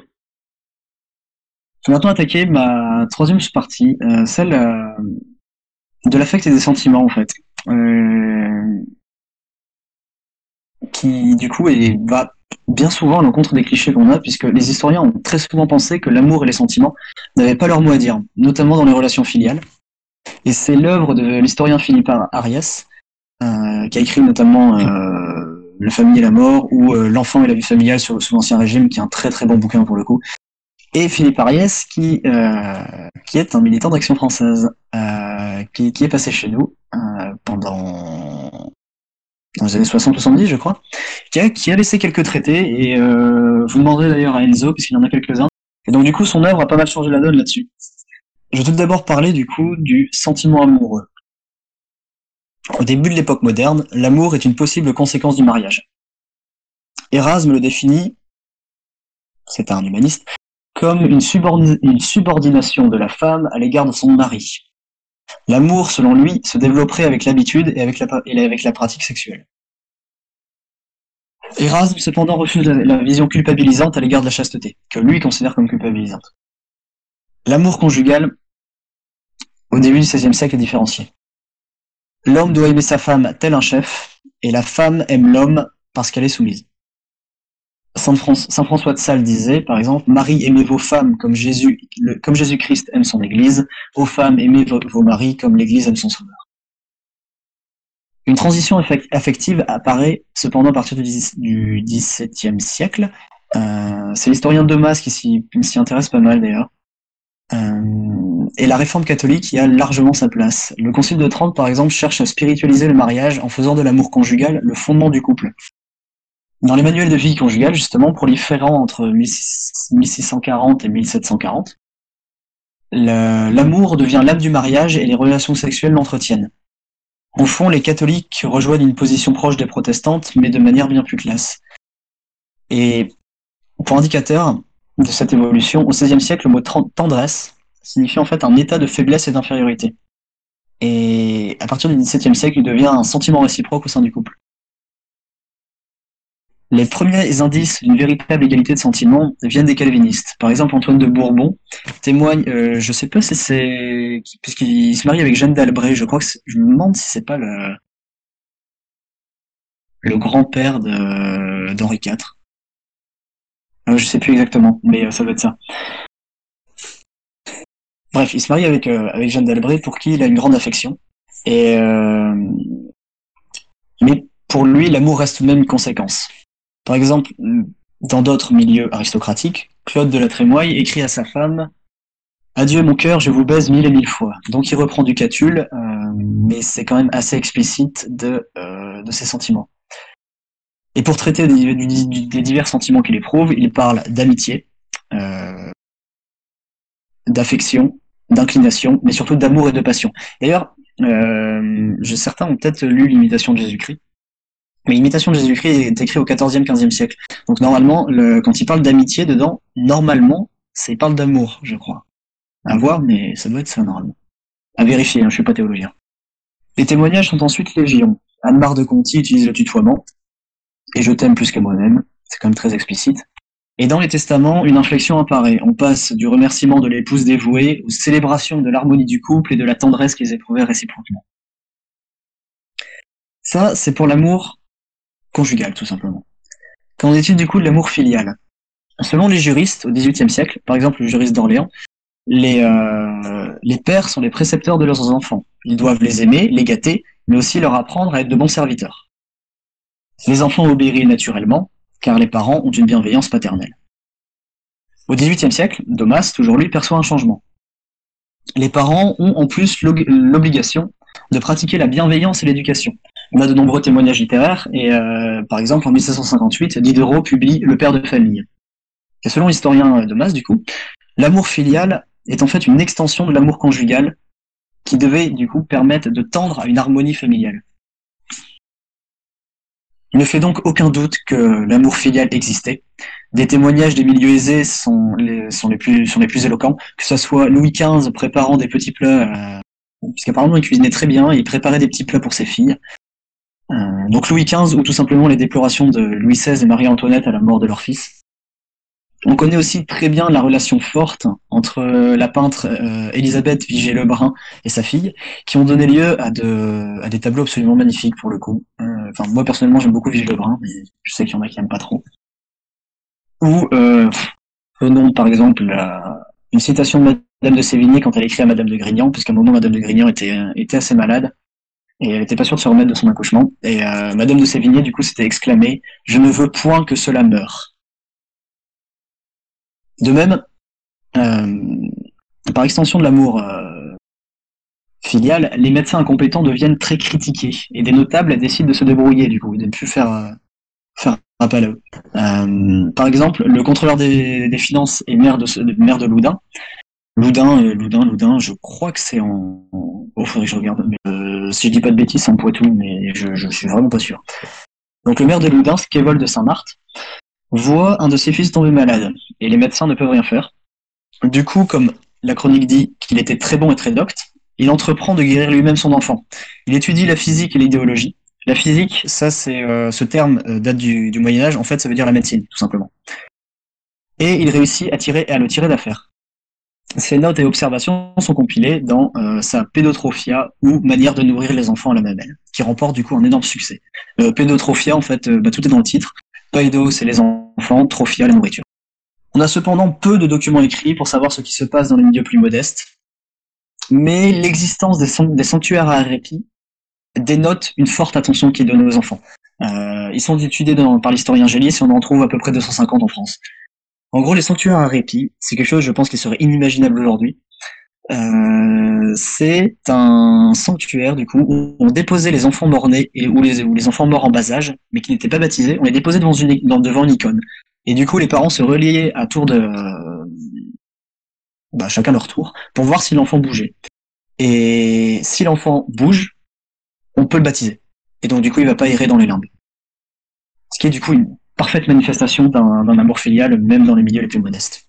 vais maintenant attaquer ma troisième partie, euh, celle euh, de l'affect et des sentiments en fait. Euh, qui du coup est, va bien souvent à l'encontre des clichés qu'on a, puisque les historiens ont très souvent pensé que l'amour et les sentiments n'avaient pas leur mot à dire, notamment dans les relations filiales. Et c'est l'œuvre de l'historien Philippe Ariès, euh, qui a écrit notamment euh, « La famille et la mort » ou euh, « L'enfant et la vie familiale sur, sous l'Ancien Régime », qui est un très très bon bouquin pour le coup. Et Philippe Ariès, qui, euh, qui est un militant d'Action française, euh, qui, qui est passé chez nous euh, pendant dans les années soixante soixante-dix, je crois, qui a, qui a laissé quelques traités, et euh, vous demanderez d'ailleurs à Enzo, puisqu'il y en a quelques-uns. Et donc du coup, son œuvre a pas mal changé la donne là-dessus. Je vais tout d'abord parler du coup du sentiment amoureux. Au début de l'époque moderne, l'amour est une possible conséquence du mariage. Érasme le définit, c'est un humaniste, comme une subordination de la femme à l'égard de son mari. L'amour, selon lui, se développerait avec l'habitude et avec la, et avec la pratique sexuelle. Érasme, cependant, refuse la, la vision culpabilisante à l'égard de la chasteté, que lui considère comme culpabilisante. L'amour conjugal, au début du seizième siècle, est différencié. L'homme doit aimer sa femme tel un chef, et la femme aime l'homme parce qu'elle est soumise. Saint François de Sales disait, par exemple, « Marie, aimez vos femmes comme Jésus, le, comme Jésus-Christ aime son Église. Ô femmes, aimez vos, vos maris comme l'Église aime son Sauveur. » Une transition affective apparaît cependant à partir du dix-septième siècle. Euh, c'est l'historien Demas qui s'y, s'y intéresse pas mal d'ailleurs. Euh, et la réforme catholique y a largement sa place. Le Concile de Trente, par exemple, cherche à spiritualiser le mariage en faisant de l'amour conjugal le fondement du couple. Dans les manuels de vie conjugale, justement, proliférant entre mille six cent quarante et mille sept cent quarante, le, l'amour devient l'âme du mariage et les relations sexuelles l'entretiennent. Au fond, les catholiques rejoignent une position proche des protestantes, mais de manière bien plus classe. Et pour indicateur de cette évolution, au seizième siècle, le mot tendresse signifie en fait un état de faiblesse et d'infériorité. Et à partir du dix-septième siècle, il devient un sentiment réciproque au sein du couple. Les premiers indices d'une véritable égalité de sentiments viennent des calvinistes. Par exemple, Antoine de Bourbon témoigne, euh, je sais pas si c'est... puisqu'il se marie avec Jeanne d'Albret, je crois que c'est... je me demande si c'est pas le, le grand-père de... d'Henri quatre. Euh, je sais plus exactement, mais euh, ça doit être ça. Bref, il se marie avec, euh, avec Jeanne d'Albret, pour qui il a une grande affection. Et euh... Mais pour lui, l'amour reste tout de même une conséquence. Par exemple, dans d'autres milieux aristocratiques, Claude de la Trémoille écrit à sa femme « Adieu mon cœur, je vous baise mille et mille fois ». Donc il reprend du Catulle, euh, mais c'est quand même assez explicite de, euh, de ses sentiments. Et pour traiter des, du, du, des divers sentiments qu'il éprouve, il parle d'amitié, euh, d'affection, d'inclination, mais surtout d'amour et de passion. D'ailleurs, euh, certains ont peut-être lu l'Imitation de Jésus-Christ, mais l'Imitation de Jésus-Christ est écrite au quatorzième, quinzième siècle. Donc normalement, le, quand il parle d'amitié dedans, normalement, c'est, il parle d'amour, je crois. À voir, mais ça doit être ça normalement. À vérifier, hein, je suis pas théologien. Les témoignages sont ensuite légion. Anne-Marthe de Conti utilise le tutoiement. Et je t'aime plus que moi-même, c'est quand même très explicite. Et dans les testaments, une inflexion apparaît. On passe du remerciement de l'épouse dévouée aux célébrations de l'harmonie du couple et de la tendresse qu'ils éprouvaient réciproquement. Ça, c'est pour l'amour conjugal, tout simplement. Qu'en est-il du coup de l'amour filial? Selon les juristes, au dix-huitième siècle, par exemple le juriste d'Orléans, les, euh, les pères sont les précepteurs de leurs enfants. Ils doivent les aimer, les gâter, mais aussi leur apprendre à être de bons serviteurs. Les enfants obéirent naturellement, car les parents ont une bienveillance paternelle. Au dix-huitième siècle, Domas, toujours lui, perçoit un changement. Les parents ont en plus l'obligation de pratiquer la bienveillance et l'éducation. On a de nombreux témoignages littéraires, et euh, par exemple en mille sept cent cinquante-huit, Diderot publie Le Père de famille. Et selon l'historien Domas, du coup, l'amour filial est en fait une extension de l'amour conjugal qui devait du coup permettre de tendre à une harmonie familiale. Il ne fait donc aucun doute que l'amour filial existait. Des témoignages des milieux aisés sont les, sont les, plus, sont les plus éloquents, que ce soit Louis quinze préparant des petits plats, euh, puisqu'apparemment il cuisinait très bien, il préparait des petits plats pour ses filles. Euh, donc Louis quinze, ou tout simplement les déplorations de Louis seize et Marie-Antoinette à la mort de leur fils. On connaît aussi très bien la relation forte entre la peintre euh, Élisabeth Vigée-Lebrun et sa fille, qui ont donné lieu à, de, à des tableaux absolument magnifiques pour le coup. Enfin, moi personnellement j'aime beaucoup Vigée-Lebrun, mais je sais qu'il y en a qui n'aiment pas trop. Ou euh, prenons par exemple la, une citation de Madame de Sévigné quand elle écrit à Madame de Grignan, puisqu'à un moment Madame de Grignan était, était assez malade et elle n'était pas sûre de se remettre de son accouchement. Et euh, Madame de Sévigné du coup s'était exclamée « Je ne veux point que cela meure ». De même, euh, par extension de l'amour euh, filial, les médecins incompétents deviennent très critiqués et des notables décident de se débrouiller du coup, et de ne plus faire, euh, faire appel à eux. Euh, par exemple, le contrôleur des, des finances et maire de, de, maire de Loudun, Loudun, euh, Loudun, Loudun, je crois que c'est en... en oh, faudrait que je regarde, mais, euh, si je dis pas de bêtises, c'est en Poitou, mais je, je suis vraiment pas sûr. Donc le maire de Loudun, Skévol de Saint-Marthe, voit un de ses fils tomber malade, et les médecins ne peuvent rien faire. Du coup, comme la chronique dit qu'il était très bon et très docte, il entreprend de guérir lui-même son enfant. Il étudie la physique et l'idéologie. La physique, ça c'est euh, ce terme euh, date du, du Moyen-Âge, en fait ça veut dire la médecine, tout simplement. Et il réussit à, tirer, à le tirer d'affaire. Ses notes et observations sont compilées dans euh, sa Pédotrophia, ou Manière de nourrir les enfants à la mamelle, qui remporte du coup un énorme succès. Euh, Pédotrophia, en fait, euh, bah, tout est dans le titre. Pédo, c'est les enfants, trophia, la nourriture. On a cependant peu de documents écrits pour savoir ce qui se passe dans les milieux plus modestes, mais l'existence des, san- des sanctuaires à répit dénote une forte attention qui est donnée aux enfants. Euh, ils sont étudiés dans, par l'historien Géliès et on en trouve à peu près deux cent cinquante en France. En gros, les sanctuaires à répit, c'est quelque chose, je pense, qui serait inimaginable aujourd'hui. Euh, c'est un sanctuaire du coup où on déposait les enfants morts-nés et où les, où les enfants morts en bas âge mais qui n'étaient pas baptisés, on les déposait devant une, dans, devant une icône et du coup les parents se reliaient à tour de euh, bah, chacun leur tour pour voir si l'enfant bougeait et si l'enfant bouge on peut le baptiser et donc du coup il va pas errer dans les limbes, ce qui est du coup une parfaite manifestation d'un, d'un amour filial même dans les milieux les plus modestes.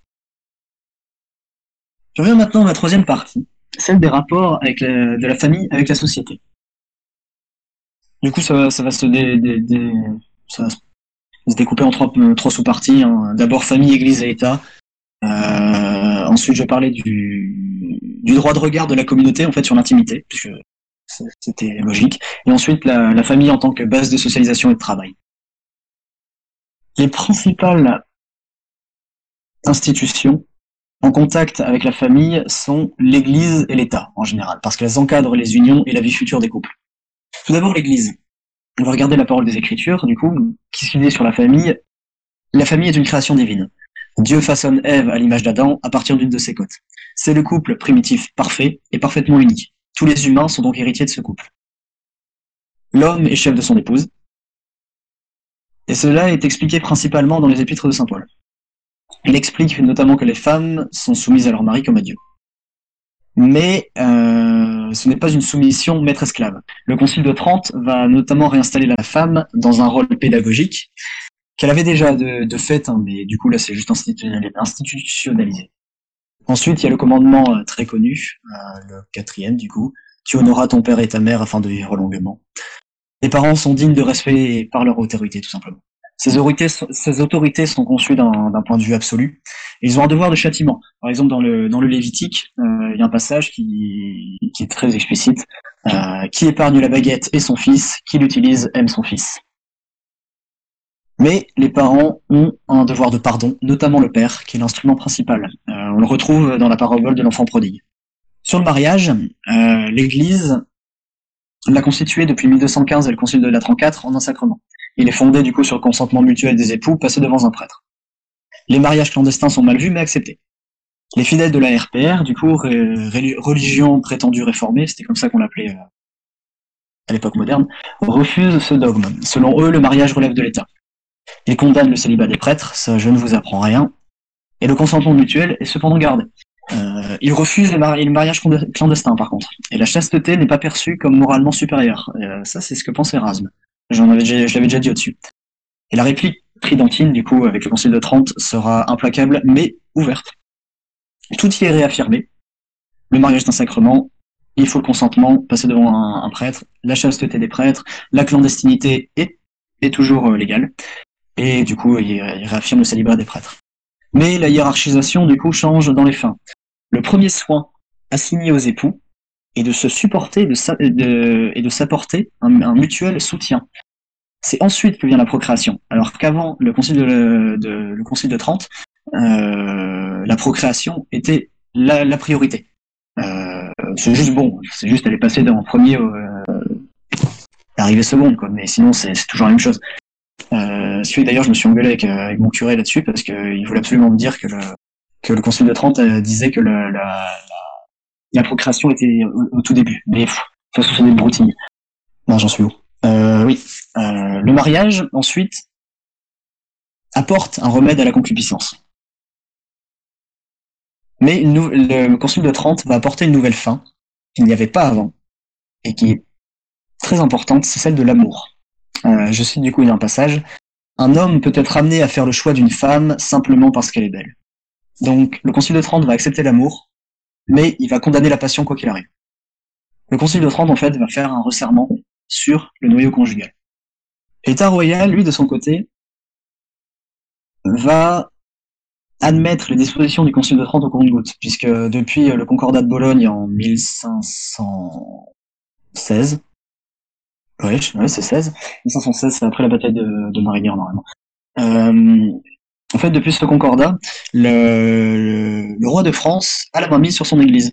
Je reviens maintenant à ma troisième partie, celle des rapports avec la, de la famille avec la société. Du coup, ça, ça, va, se dé, dé, dé, ça va se découper en trois, trois sous-parties. Hein. D'abord, famille, église et État. Euh, ensuite, je parlais du, du droit de regard de la communauté en fait sur l'intimité, puisque c'était logique. Et ensuite, la, la famille en tant que base de socialisation et de travail. Les principales institutions en contact avec la famille sont l'Église et l'État, en général, parce qu'elles encadrent les unions et la vie future des couples. Tout d'abord, l'Église. On va regarder la parole des Écritures, du coup, qu'est-ce qu'il dit sur la famille ? La famille est une création divine. Dieu façonne Ève à l'image d'Adam à partir d'une de ses côtes. C'est le couple primitif parfait et parfaitement unique. Tous les humains sont donc héritiers de ce couple. L'homme est chef de son épouse. Et cela est expliqué principalement dans les épîtres de saint Paul. Il explique notamment que les femmes sont soumises à leur mari comme à Dieu. Mais euh, ce n'est pas une soumission maître-esclave. Le Concile de Trente va notamment réinstaller la femme dans un rôle pédagogique qu'elle avait déjà de, de fait, hein, mais du coup là c'est juste institutionnalisé. Ensuite il y a le commandement très connu, euh, le quatrième du coup, tu honoreras ton père et ta mère afin de vivre longuement. Les parents sont dignes de respect par leur autorité tout simplement. Ces autorités, ces autorités sont conçues d'un, d'un point de vue absolu. Et ils ont un devoir de châtiment. Par exemple, dans le, dans le Lévitique, euh, il y a un passage qui, qui est très explicite. Euh, qui épargne la baguette est son fils, qui l'utilise aime son fils. Mais les parents ont un devoir de pardon, notamment le père, qui est l'instrument principal. Euh, on le retrouve dans la parabole de l'enfant prodigue. Sur le mariage, euh, l'Église l'a constituée depuis mille deux cent quinze et le concile de Latran quatre en un sacrement. Il est fondé du coup sur le consentement mutuel des époux passé devant un prêtre. Les mariages clandestins sont mal vus mais acceptés. Les fidèles de la R P R, du coup, ré, ré, religion prétendue réformée, c'était comme ça qu'on l'appelait euh, à l'époque moderne, refusent ce dogme. Selon eux, le mariage relève de l'État. Ils condamnent le célibat des prêtres, ça je ne vous apprends rien, et le consentement mutuel est cependant gardé. Euh, ils refusent les mari- le mariage clandestin par contre, et la chasteté n'est pas perçue comme moralement supérieure. Euh, ça c'est ce que pense Erasme, J'en avais, je l'avais déjà dit au-dessus. Et la réplique tridentine, du coup, avec le concile de Trente, sera implacable mais ouverte. Tout y est réaffirmé. Le mariage est un sacrement, il faut le consentement, passer devant un, un prêtre, la chasteté des prêtres, la clandestinité est, est toujours euh, légale, et du coup, il, il réaffirme le célibat des prêtres. Mais la hiérarchisation, du coup, change dans les fins. Le premier soin assigné aux époux est de se supporter de sa, de, et de s'apporter un, un mutuel soutien. C'est ensuite que vient la procréation, alors qu'avant le concile de, de, le concile de Trente, Euh, la procréation était la, la priorité. Euh, c'est juste bon, c'est juste elle est passée en premier, euh, arrivée seconde, quoi. Mais sinon c'est, c'est toujours la même chose. Euh, d'ailleurs, je me suis engueulé avec, avec mon curé là-dessus parce qu'il voulait absolument me dire que le, que le concile de Trente euh, disait que le, la, la, la procréation était au, au tout début. Mais pff, de toute façon, c'est des broutilles. Non, j'en suis où euh, Oui. Euh, le mariage ensuite apporte un remède à la concupiscence. Mais une nou- le concile de Trente va apporter une nouvelle fin qu'il n'y avait pas avant et qui est très importante, c'est celle de l'amour. Euh, je cite du coup un passage. « Un homme peut être amené à faire le choix d'une femme simplement parce qu'elle est belle. » Donc le concile de Trente va accepter l'amour, mais il va condamner la passion quoi qu'il arrive. Le concile de Trente en fait va faire un resserrement sur le noyau conjugal. L'État royal, lui de son côté, va admettre les dispositions du Concile de Trente au compte-gouttes, puisque depuis le Concordat de Bologne en mille cinq cent seize, oui, oui c'est seize, mille cinq cent seize c'est après la bataille de, de Mariguerre normalement. Euh, en fait, depuis ce Concordat, le, le, le roi de France a la main mise sur son Église.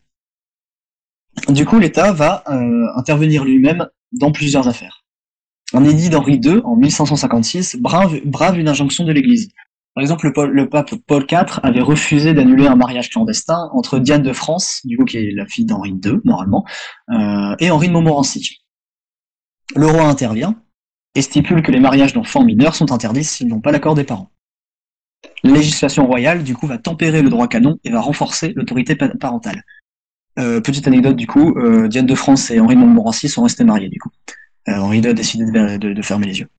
Du coup, l'État va euh, intervenir lui-même dans plusieurs affaires. Un édit d'Henri deux en mille cinq cent cinquante-six brave, brave une injonction de l'Église. Par exemple, le, le pape Paul quatre avait refusé d'annuler un mariage clandestin entre Diane de France, du coup qui est la fille d'Henri deux, normalement, euh, et Henri de Montmorency. Le roi intervient et stipule que les mariages d'enfants mineurs sont interdits s'ils n'ont pas l'accord des parents. La législation royale, du coup, va tempérer le droit canon et va renforcer l'autorité parentale. Euh, petite anecdote, du coup, euh, Diane de France et Henri de Montmorency sont restés mariés, du coup. Euh, Henri deux a décidé de, de, de fermer les yeux.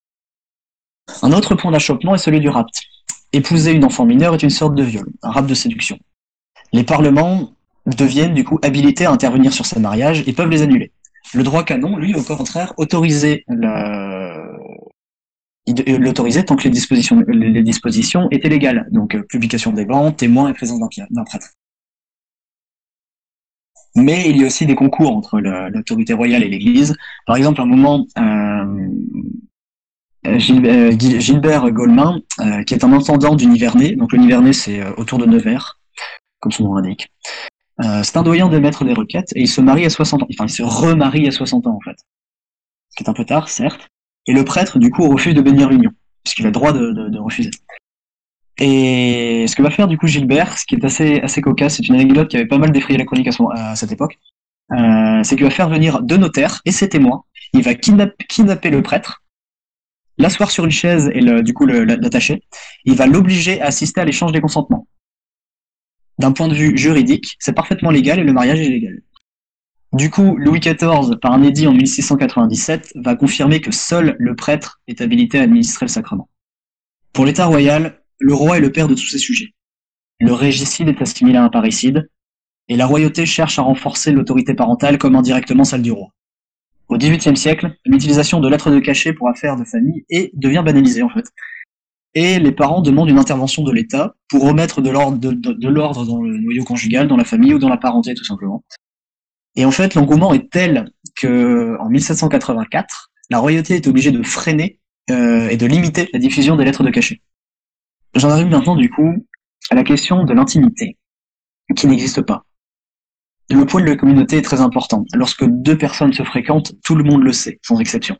Un autre point d'achoppement est celui du rapt. Épouser une enfant mineure est une sorte de viol, un rapt de séduction. Les parlements deviennent du coup habilités à intervenir sur ces mariages et peuvent les annuler. Le droit canon, lui, au contraire, autorisait la... l'autorisait tant que les dispositions, les dispositions étaient légales, donc publication des bans, témoins et présence d'un prêtre. Mais il y a aussi des concours entre le, l'autorité royale et l'Église. Par exemple, à un moment... Euh... Gilbert, Gilbert Golemin, euh, qui est un intendant du Nivernais, donc le Nivernais c'est euh, autour de Nevers, comme son nom l'indique. Euh, c'est un doyen de maître des requêtes et il se marie à soixante ans, enfin il se remarie à soixante ans en fait, ce qui est un peu tard certes, et le prêtre du coup refuse de bénir l'union, puisqu'il a le droit de, de, de refuser. Et ce que va faire du coup Gilbert, ce qui est assez, assez cocasse, c'est une anecdote qui avait pas mal défrayé la chronique à, son, à cette époque, euh, c'est qu'il va faire venir deux notaires et ses témoins, il va kidnapp, kidnapper le prêtre, l'asseoir sur une chaise et le, du coup le, l'attacher, il va l'obliger à assister à l'échange des consentements. D'un point de vue juridique, c'est parfaitement légal et le mariage est légal. Du coup, Louis quatorze, par un édit en mille six cent quatre-vingt-dix-sept, va confirmer que seul le prêtre est habilité à administrer le sacrement. Pour l'État royal, le roi est le père de tous ces sujets. Le régicide est assimilé à un parricide, et la royauté cherche à renforcer l'autorité parentale comme indirectement celle du roi. Au dix-huitième siècle, l'utilisation de lettres de cachet pour affaires de famille est, devient banalisée en fait. Et les parents demandent une intervention de l'État pour remettre de l'ordre, de, de, de l'ordre dans le noyau conjugal, dans la famille ou dans la parenté tout simplement. Et en fait, l'engouement est tel que en mille sept cent quatre-vingt-quatre, la royauté est obligée de freiner euh, et de limiter la diffusion des lettres de cachet. J'en arrive maintenant du coup à la question de l'intimité, qui n'existe pas. Le poids de la communauté est très important. Lorsque deux personnes se fréquentent, tout le monde le sait, sans exception.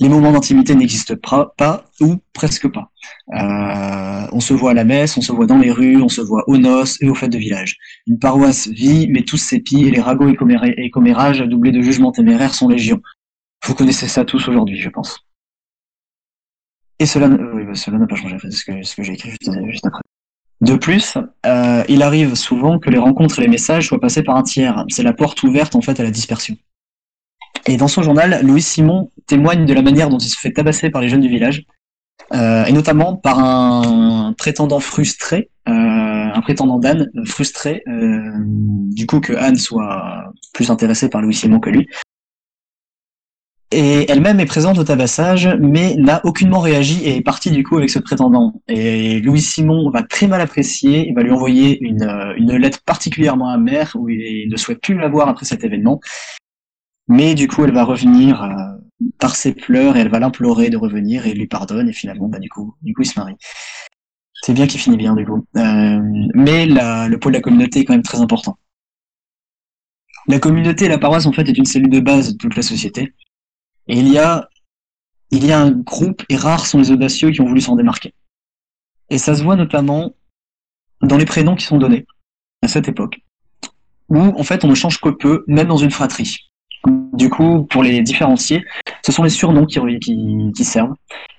Les moments d'intimité n'existent pas, ou presque pas. Euh, on se voit à la messe, on se voit dans les rues, on se voit aux noces et aux fêtes de village. Une paroisse vit, mais tous s'épient, et les ragots et commérages doublés de jugements téméraires sont légion. Vous connaissez ça tous aujourd'hui, je pense. Et cela euh, oui, bah, cela n'a pas changé, c'est ce que, ce que j'ai écrit juste, juste après. De plus, euh, il arrive souvent que les rencontres et les messages soient passés par un tiers. C'est la porte ouverte, en fait, à la dispersion. Et dans son journal, Louis Simon témoigne de la manière dont il se fait tabasser par les jeunes du village, euh, et notamment par un prétendant frustré, euh, un prétendant d'Anne frustré, euh, du coup que Anne soit plus intéressée par Louis Simon que lui. Et elle-même est présente au tabassage, mais n'a aucunement réagi et est partie du coup avec ce prétendant. Et Louis Simon va très mal apprécier, il va lui envoyer une, une lettre particulièrement amère, où il ne souhaite plus la voir après cet événement. Mais du coup, elle va revenir euh, par ses pleurs et elle va l'implorer de revenir et lui pardonne. Et finalement, bah, du coup, du coup, il se marie. C'est bien qu'il finit bien, du coup. Euh, mais la, le poids de la communauté est quand même très important. La communauté et la paroisse, en fait, est une cellule de base de toute la société. Et il y a, il y a un groupe, et rares sont les audacieux qui ont voulu s'en démarquer. Et ça se voit notamment dans les prénoms qui sont donnés à cette époque, où, en fait, on ne change que peu, même dans une fratrie. Du coup, pour les différencier, ce sont les surnoms qui, qui, qui servent.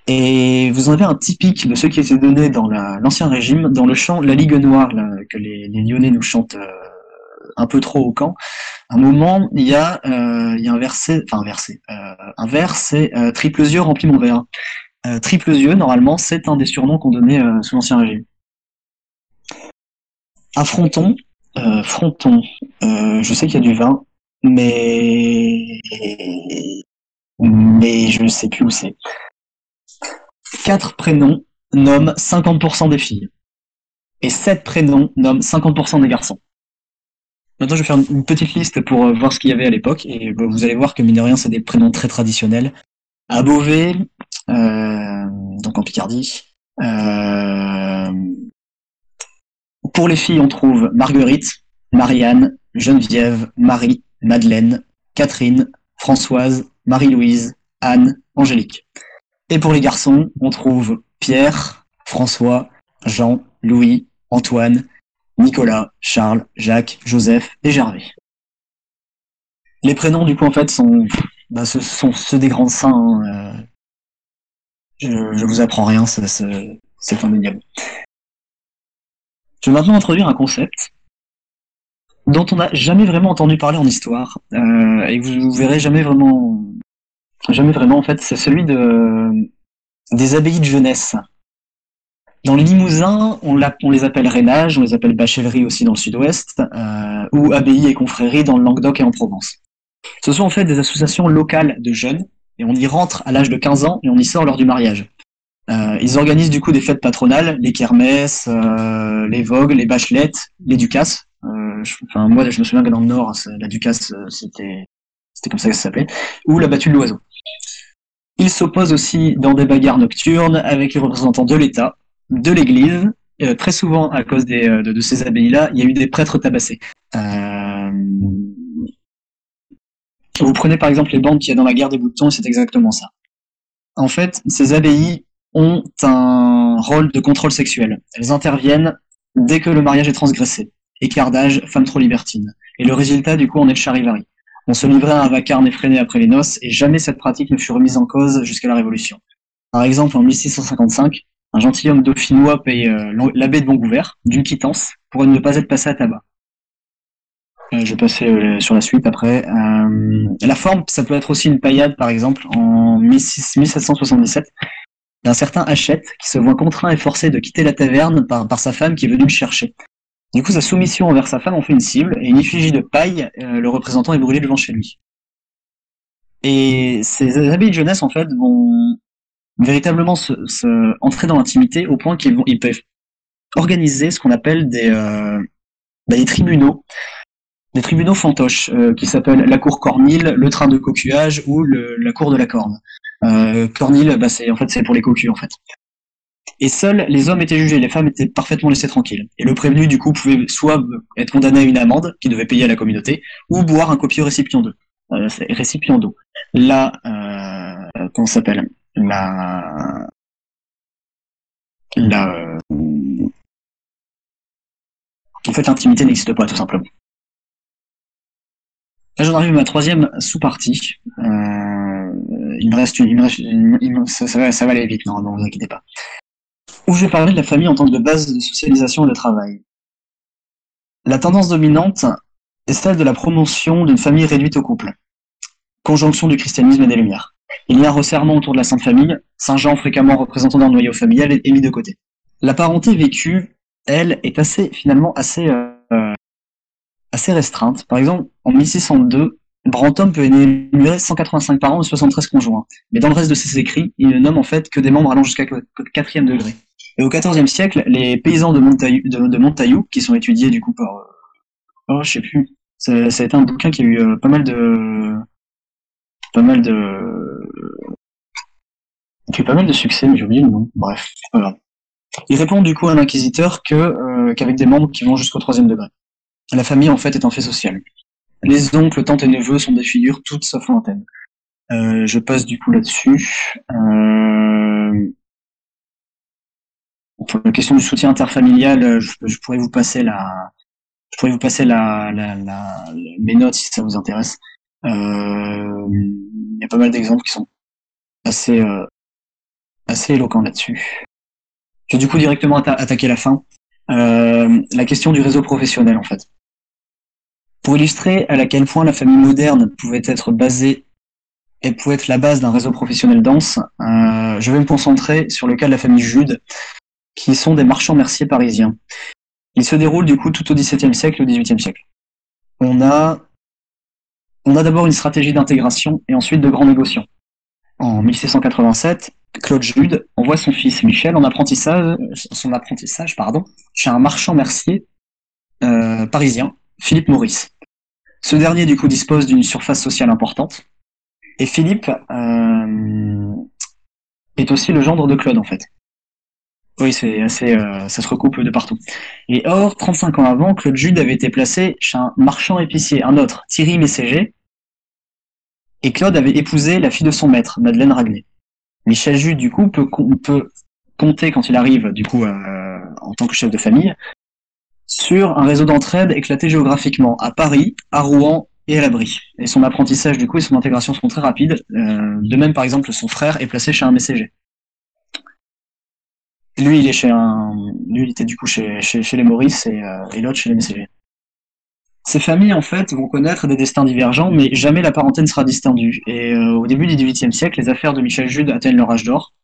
Et vous en avez un typique de ceux qui étaient donnés dans la, l'Ancien Régime, dans le chant La Ligue Noire, là, que les, les Lyonnais nous chantent euh, un peu trop au camp. À un moment, il y a, euh, il y a un verset, enfin un verset, euh, un vers, c'est euh, « Triples yeux, remplis mon verre euh, ». Triples yeux, normalement, c'est un des surnoms qu'on donnait euh, sous l'Ancien Régime. Un fronton, euh, fronton, euh, je sais qu'il y a du vin, Mais... mais je sais plus où c'est. Quatre prénoms nomment cinquante pour cent des filles. Et sept prénoms nomment cinquante pour cent des garçons. Maintenant, je vais faire une petite liste pour voir ce qu'il y avait à l'époque. Et vous allez voir que, mine de rien, c'est des prénoms très traditionnels. À Beauvais, euh, donc en Picardie... Euh, pour les filles, on trouve Marguerite, Marianne, Geneviève, Marie, Madeleine, Catherine, Françoise, Marie-Louise, Anne, Angélique. Et pour les garçons, on trouve Pierre, François, Jean, Louis, Antoine, Nicolas, Charles, Jacques, Joseph et Gervais. Les prénoms, du coup, en fait, sont, bah, ce sont ceux des grands saints. Hein. Je ne vous apprends rien, c'est, c'est, c'est formidable. Je vais maintenant introduire un concept dont on n'a jamais vraiment entendu parler en histoire, euh, et vous, vous verrez jamais vraiment, jamais vraiment en fait, c'est celui de, des abbayes de jeunesse. Dans le Limousin, on, on les appelle Rainage, on les appelle Bachellerie aussi dans le sud-ouest, euh, ou abbaye et confrérie dans le Languedoc et en Provence. Ce sont en fait des associations locales de jeunes, et on y rentre à l'âge de quinze ans, et on y sort lors du mariage. Euh, ils organisent du coup des fêtes patronales, les kermesses, euh, les vogues, les bachelettes, les ducasses. Euh, je, enfin, moi, je me souviens que dans le Nord, la Ducasse, c'était, c'était comme ça que ça s'appelait, ou la battue de l'oiseau. Ils s'opposent aussi dans des bagarres nocturnes avec les représentants de l'État, de l'Église. Et très souvent, à cause des, de, de ces abbayes-là, il y a eu des prêtres tabassés. Euh... Vous prenez par exemple les bandes qu'il y a dans la guerre des boutons, c'est exactement ça. En fait, ces abbayes ont un rôle de contrôle sexuel. Elles interviennent dès que le mariage est transgressé. Écart d'âge, femme trop libertine. Et le résultat, du coup, on est le charivari. On se livrait à un vacarme effréné après les noces, et jamais cette pratique ne fut remise en cause jusqu'à la Révolution. Par exemple, en mille six cent cinquante-cinq, un gentilhomme dauphinois paye euh, l'abbé de Bongouvert d'une quittance pour ne pas être passé à tabac. Euh, je vais passer euh, sur la suite après. Euh, la forme, ça peut être aussi une paillade, par exemple, en mille sept cent soixante-dix-sept, d'un certain Hachette qui se voit contraint et forcé de quitter la taverne par, par sa femme qui est venue le chercher. Du coup, sa soumission envers sa femme en fait une cible, et une effigie de paille, euh, le représentant est brûlé devant chez lui. Et ces abbayes de jeunesse, en fait, vont véritablement se, se entrer dans l'intimité au point qu'ils vont, ils peuvent organiser ce qu'on appelle des, euh, des tribunaux, des tribunaux fantoches, euh, qui s'appellent la cour Cornille, le train de cocuage ou le, la cour de la corne. Euh, Cornille, bah c'est, en fait, c'est pour les cocus, en fait. et seuls les hommes étaient jugés, les femmes étaient parfaitement laissées tranquilles. Et le prévenu, du coup, pouvait soit être condamné à une amende, qu'il devait payer à la communauté, ou boire un copieux récipient d'eau. Euh, récipient d'eau. La, euh, comment ça s'appelle? La, la, euh... en fait, l'intimité n'existe pas, tout simplement. Là, j'en arrive à ma troisième sous-partie. Euh, il me reste une, il me reste une, il me, ça, ça, va, ça va aller vite, non, non, vous inquiétez pas. Où je vais parler de la famille en tant que base de socialisation et de travail. La tendance dominante est celle de la promotion d'une famille réduite au couple. Conjonction du christianisme et des Lumières. Il y a un resserrement autour de la Sainte Famille, Saint Jean fréquemment représentant dans le noyau familial est mis de côté. La parenté vécue, elle, est assez, finalement, assez, euh, assez restreinte. Par exemple, en mille six cent deux, Brantôme peut énumérer cent quatre-vingt-cinq parents et soixante-treize conjoints. Mais dans le reste de ses écrits, il ne nomme en fait que des membres allant jusqu'à quatrième degré. Et au quatorzième siècle, les paysans de Montaillou, de, de Montaillou qui sont étudiés du coup par... Euh, oh, je sais plus. Ça, ça a été un bouquin qui a eu euh, pas mal de... Pas mal de... qui a eu pas mal de succès, mais j'ai oublié le nom. Bref, voilà. Ils répondent du coup à l'inquisiteur que, euh, qu'avec des membres qui vont jusqu'au troisième degré. La famille, en fait, est un fait social. Les oncles, tantes et neveux sont des figures toutes sauf lointaines. Euh, je passe du coup là-dessus. Euh... Pour la question du soutien interfamilial, je, je pourrais vous passer la, je pourrais vous passer la, la, la, la mes notes si ça vous intéresse. Il euh... y a pas mal d'exemples qui sont assez, euh, assez éloquents là-dessus. Je vais du coup directement atta- attaquer la fin. Euh, la question du réseau professionnel, en fait. Pour illustrer à quel point la famille moderne pouvait être basée et pouvait être la base d'un réseau professionnel dense, euh, je vais me concentrer sur le cas de la famille Jude, qui sont des marchands merciers parisiens. Ils se déroulent du coup tout au dix-septième siècle et au dix-huitième siècle. On a, on a d'abord une stratégie d'intégration et ensuite de grands négociants. En mille sept cent quatre-vingt-sept, Claude Jude envoie son fils Michel en apprentissage, son apprentissage, pardon, chez un marchand mercier euh, parisien, Philippe Maurice. Ce dernier, du coup, dispose d'une surface sociale importante. Et Philippe euh, est aussi le gendre de Claude, en fait. Oui, c'est assez, euh, ça se recoupe de partout. Et or, trente-cinq ans avant, Claude Jude avait été placé chez un marchand épicier, un autre, Thierry Messager. Et Claude avait épousé la fille de son maître, Madeleine Raguenet. Michel Jude, du coup, peut, peut compter, quand il arrive, du coup, euh, en tant que chef de famille, sur un réseau d'entraide éclaté géographiquement à Paris, à Rouen et à La Brie. Et son apprentissage, du coup, et son intégration sont très rapides. Euh, de même, par exemple, son frère est placé chez un messager. Lui, il est chez un, lui, il était du coup chez, chez, chez les Maurice et, euh, et l'autre chez les messagers. Ces familles, en fait, vont connaître des destins divergents, mais jamais la parenté ne sera distendue. Et euh, au début du dix-huitième siècle, les affaires de Michel Jude atteignent leur âge d'or.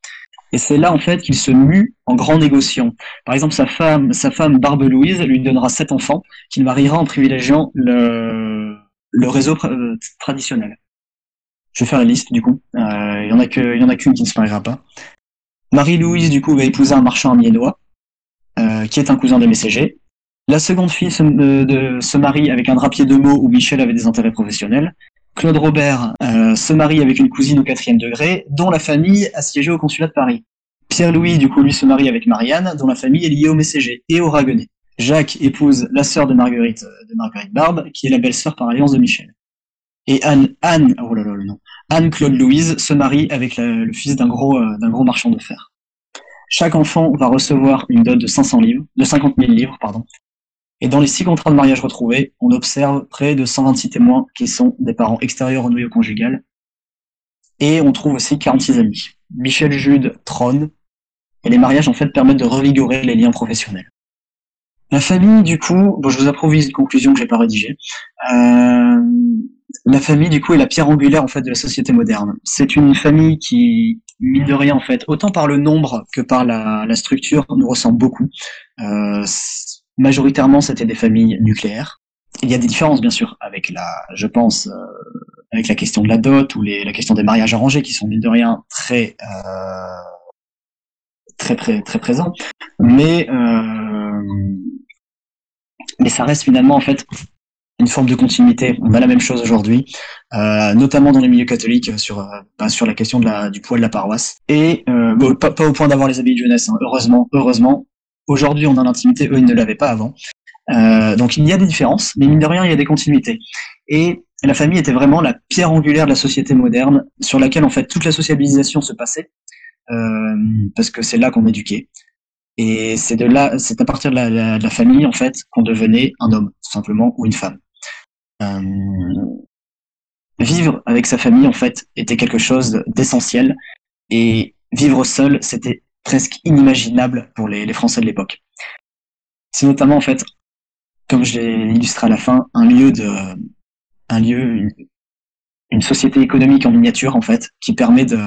Et c'est là, en fait, qu'il se mue en grand négociant. Par exemple, sa femme, sa femme Barbe Louise lui donnera sept enfants, qu'il mariera en privilégiant le, le réseau pr- traditionnel. Je vais faire la liste, du coup. Il euh, y en a que, il y en a qu'une qui ne se mariera pas. Marie-Louise, du coup, va épouser un marchand amiénois, euh, qui est un cousin des messagers. La seconde fille se, euh, de, se marie avec un drapier de Meaux où Michel avait des intérêts professionnels. Claude Robert euh, se marie avec une cousine au quatrième degré, dont la famille a siégé au consulat de Paris. Pierre-Louis, du coup, lui se marie avec Marianne, dont la famille est liée aux Messager et aux Raguenet. Jacques épouse la sœur de Marguerite, euh, de Marguerite Barbe, qui est la belle-sœur par alliance de Michel. Et Anne, Anne, oh là là, le nom, Anne-Claude-Louise se marie avec la, le fils d'un gros, euh, d'un gros marchand de fer. Chaque enfant va recevoir une dot de cinq cents livres, de cinquante mille livres, pardon. Et dans les six contrats de mariage retrouvés, on observe près de cent vingt-six témoins qui sont des parents extérieurs au noyau conjugal. Et on trouve aussi quarante-six amis. Michel Jude trône. Et les mariages, en fait, permettent de revigorer les liens professionnels. La famille, du coup, bon, je vous improvise une conclusion que j'ai pas rédigée. Euh, la famille, du coup, est la pierre angulaire, en fait, de la société moderne. C'est une famille qui, mine de rien, en fait, autant par le nombre que par la, la structure, nous ressemble beaucoup. Euh, Majoritairement, c'était des familles nucléaires. Il y a des différences, bien sûr, avec la, je pense, euh, avec la question de la dot ou les, la question des mariages arrangés, qui sont mine de rien très, euh, très, très, très présents. Mais, euh, mais ça reste finalement en fait une forme de continuité. On a la même chose aujourd'hui, euh, notamment dans les milieux catholiques, sur euh, ben, sur la question de la, du poids de la paroisse. Et euh, bon, pas, pas au point d'avoir les habits de jeunesse, hein. heureusement. Heureusement, aujourd'hui, on a l'intimité, eux, ils ne l'avaient pas avant. Euh, donc, il y a des différences, mais mine de rien, il y a des continuités. Et la famille était vraiment la pierre angulaire de la société moderne, sur laquelle, en fait, toute la sociabilisation se passait, euh, parce que c'est là qu'on éduquait. Et c'est de là, c'est à partir de la, la, de la famille, en fait, qu'on devenait un homme, tout simplement, ou une femme. Euh, vivre avec sa famille, en fait, était quelque chose d'essentiel, et vivre seul, c'était presque inimaginable pour les, les Français de l'époque. C'est notamment, en fait, comme je l'ai illustré à la fin, un lieu de, un lieu, une, une société économique en miniature, en fait, qui permet de,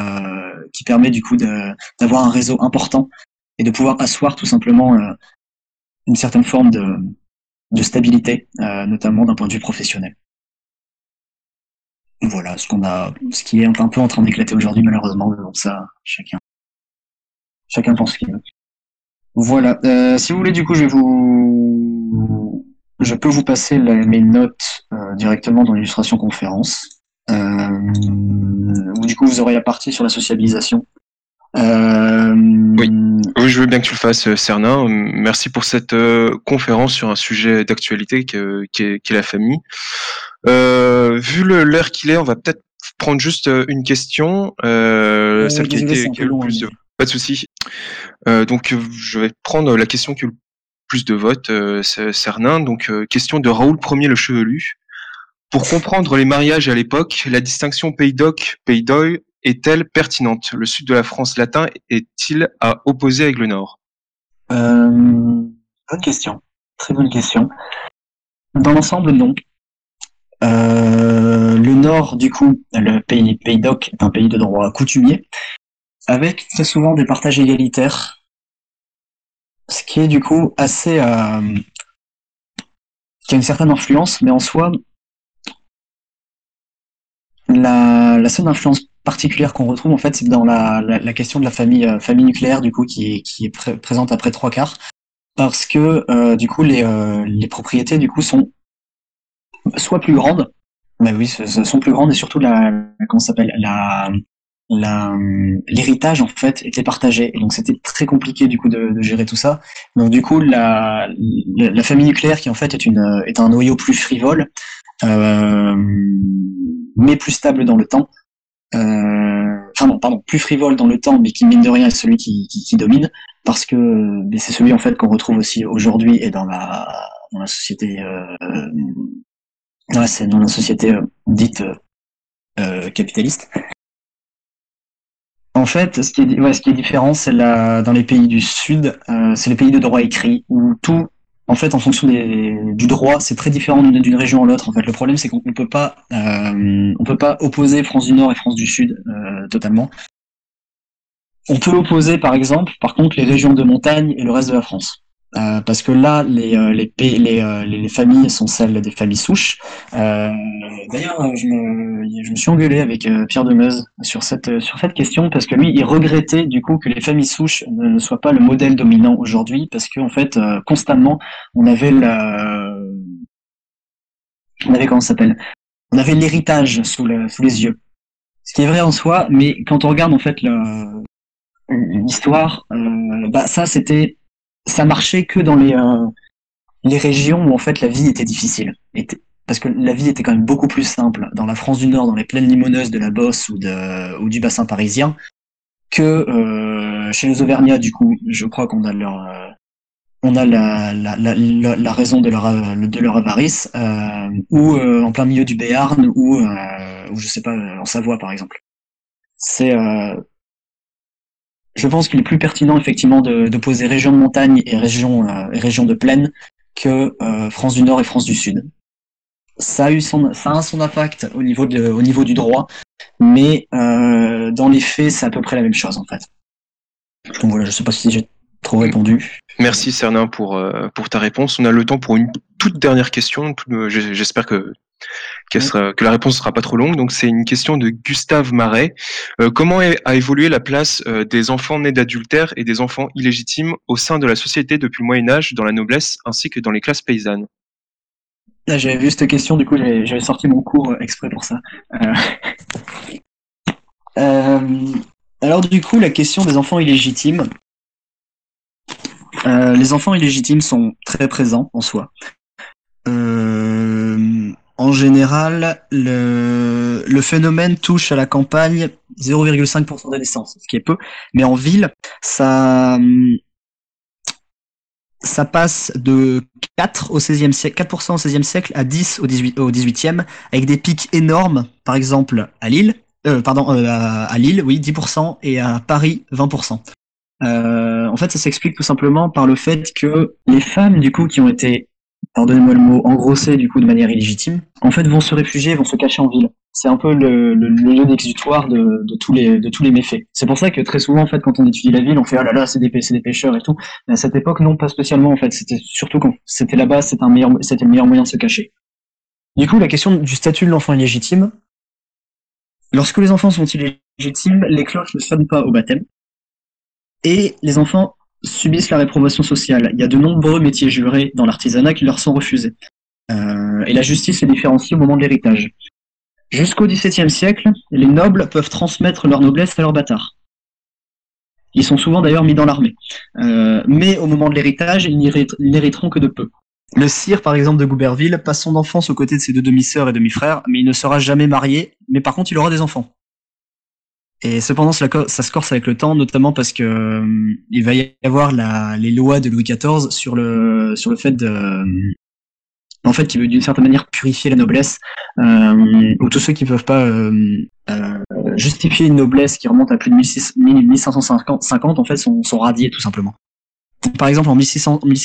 qui permet du coup de, d'avoir un réseau important et de pouvoir asseoir tout simplement euh, une certaine forme de, de stabilité, euh, notamment d'un point de vue professionnel. Voilà ce qu'on a, ce qui est un peu en train d'éclater aujourd'hui, malheureusement, donc ça, chacun, chacun pense ce qu'il veut. Voilà. Euh, si vous voulez, du coup, je vais vous, je peux vous passer la, mes notes euh, directement dans l'illustration conférence. Euh, où, du coup, vous aurez la partie sur la sociabilisation. Euh... Oui. oui, je veux bien que tu le fasses, Cernin. Merci pour cette euh, conférence sur un sujet d'actualité qui est, qui est la famille. Euh, vu le, l'heure qu'il est, on va peut-être prendre juste une question, euh, euh, celle qui a été qui a le plus de... Pas de souci. Euh, donc, je vais prendre la question qui a eu le plus de votes, euh, Cernin. Donc, euh, question de Raoul Ier le Chevelu. Pour comprendre les mariages à l'époque, la distinction pays d'oc, pays d'oil est-elle pertinente? Le sud de la France latin est-il à opposer avec le nord? euh, Bonne question. Très bonne question. Dans l'ensemble, non. Euh, le nord, du coup, le pays, pays d'oc est un pays de droit coutumier, avec très souvent des partages égalitaires, ce qui est du coup assez... Euh, qui a une certaine influence, mais en soi, la, la seule influence particulière qu'on retrouve, en fait, c'est dans la, la, la question de la famille, euh, famille nucléaire, du coup, qui est, qui est pr- présente après trois quarts, parce que, euh, du coup, les, euh, les propriétés, du coup, sont soit plus grandes, mais oui, sont plus grandes, et surtout, la, la comment ça s'appelle, la, la, l'héritage, en fait, était partagé, et donc c'était très compliqué, du coup, de, de gérer tout ça. Donc, du coup, la, la, la famille nucléaire, qui, en fait, est une, est un noyau plus frivole, euh, mais plus stable dans le temps, Euh, enfin non, pardon, plus frivole dans le temps, mais qui mine de rien est celui qui, qui, qui domine, parce que mais c'est celui en fait qu'on retrouve aussi aujourd'hui et dans la dans la société euh, dans, la, dans la société euh, dite euh, capitaliste. En fait, ce qui est ouais, ce qui est différent, c'est la dans les pays du Sud, euh, c'est les pays de droit écrit où tout en fait en fonction des du droit, c'est très différent d'une, d'une région à l'autre. En fait, le problème c'est qu'on ne peut pas euh, on peut pas opposer France du Nord et France du Sud euh, totalement. On peut opposer par exemple par contre les régions de montagne et le reste de la France. Euh, parce que là les euh, les pays, les, euh, les les familles sont celles des familles souches. Euh, d'ailleurs je me je me suis engueulé avec euh, Pierre Demeuse sur cette sur cette question parce que lui il regrettait du coup que les familles souches ne, ne soient pas le modèle dominant aujourd'hui parce que en fait euh, constamment on avait la on avait comment ça s'appelle on avait l'héritage sous le sous les yeux. Ce qui est vrai en soi, mais quand on regarde en fait le l'histoire euh, bah ça c'était ça marchait que dans les euh, les régions où en fait la vie était difficile, était, parce que la vie était quand même beaucoup plus simple dans la France du Nord, dans les plaines limoneuses de la Beauce ou de ou du bassin parisien, que euh, chez les Auvergnats. Du coup, je crois qu'on a leur euh, on a la la la la, la raison de leur de leur avarice, euh, ou euh, en plein milieu du Béarn ou euh, ou je sais pas en Savoie par exemple. C'est euh, Je pense qu'il est plus pertinent effectivement de, de poser région de montagne et région, euh, et région de plaine que euh, France du Nord et France du Sud. Ça a eu son, ça a son impact au niveau de, au niveau du droit, mais euh, dans les faits, c'est à peu près la même chose en fait. Donc voilà, je sais pas si j'ai trop répondu. Merci Cernin pour euh, pour ta réponse. On a le temps pour une toute dernière question. Tout, euh, j'espère que. Que, sera, que la réponse ne sera pas trop longue. Donc, c'est une question de Gustave Marais. Euh, comment a évolué la place euh, des enfants nés d'adultère et des enfants illégitimes au sein de la société depuis le Moyen Âge, dans la noblesse, ainsi que dans les classes paysannes? Là, j'avais vu cette question, du coup, j'avais sorti mon cours exprès pour ça. Euh... Euh... Alors, du coup, la question des enfants illégitimes. Euh, les enfants illégitimes sont très présents en soi. Euh... En général, le... le phénomène touche à la campagne zéro virgule cinq pour cent des naissances, ce qui est peu. Mais en ville, ça... ça passe de quatre au seizième siècle, quatre pour cent au seizième siècle à dix au dix-huitième, avec des pics énormes, par exemple à Lille, euh, pardon, euh, à, à Lille, oui, dix pour cent, et à Paris, vingt pour cent. Euh, en fait, ça s'explique tout simplement par le fait que les femmes, du coup, qui ont été, pardonnez-moi le mot, engrossées, du coup, de manière illégitime, en fait, vont se réfugier, vont se cacher en ville. C'est un peu le, le, le lieu d'exutoire de, de tous les de tous les méfaits. C'est pour ça que très souvent en fait quand on étudie la ville, on fait ah là là c'est des c'est des pêcheurs et tout. Mais à cette époque non pas spécialement en fait, c'était surtout quand c'était là-bas, c'était un meilleur c'était le meilleur moyen de se cacher. Du coup la question du statut de l'enfant illégitime. Lorsque les enfants sont illégitimes, les cloches ne sonnent pas au baptême et les enfants subissent la réprobation sociale. Il y a de nombreux métiers jurés dans l'artisanat qui leur sont refusés. Euh, et la justice est différenciée au moment de l'héritage. Jusqu'au dix-septième siècle, les nobles peuvent transmettre leur noblesse à leurs bâtards. Ils sont souvent d'ailleurs mis dans l'armée. Euh, mais au moment de l'héritage, ils n'hériteront que de peu. Le sire, par exemple, de Gouberville, passe son enfance aux côtés de ses deux demi-sœurs et demi-frères, mais il ne sera jamais marié, mais par contre, il aura des enfants. Et cependant, ça se corse avec le temps, notamment parce que euh, il va y avoir la, les lois de Louis quatorze sur le, sur le fait de... Euh, en fait, qui veut d'une certaine manière purifier la noblesse, euh, ou tous ceux qui ne peuvent pas euh, euh, justifier une noblesse qui remonte à plus de mille cinq cent cinquante, en fait, sont, sont radiés, tout simplement. Par exemple, en mille six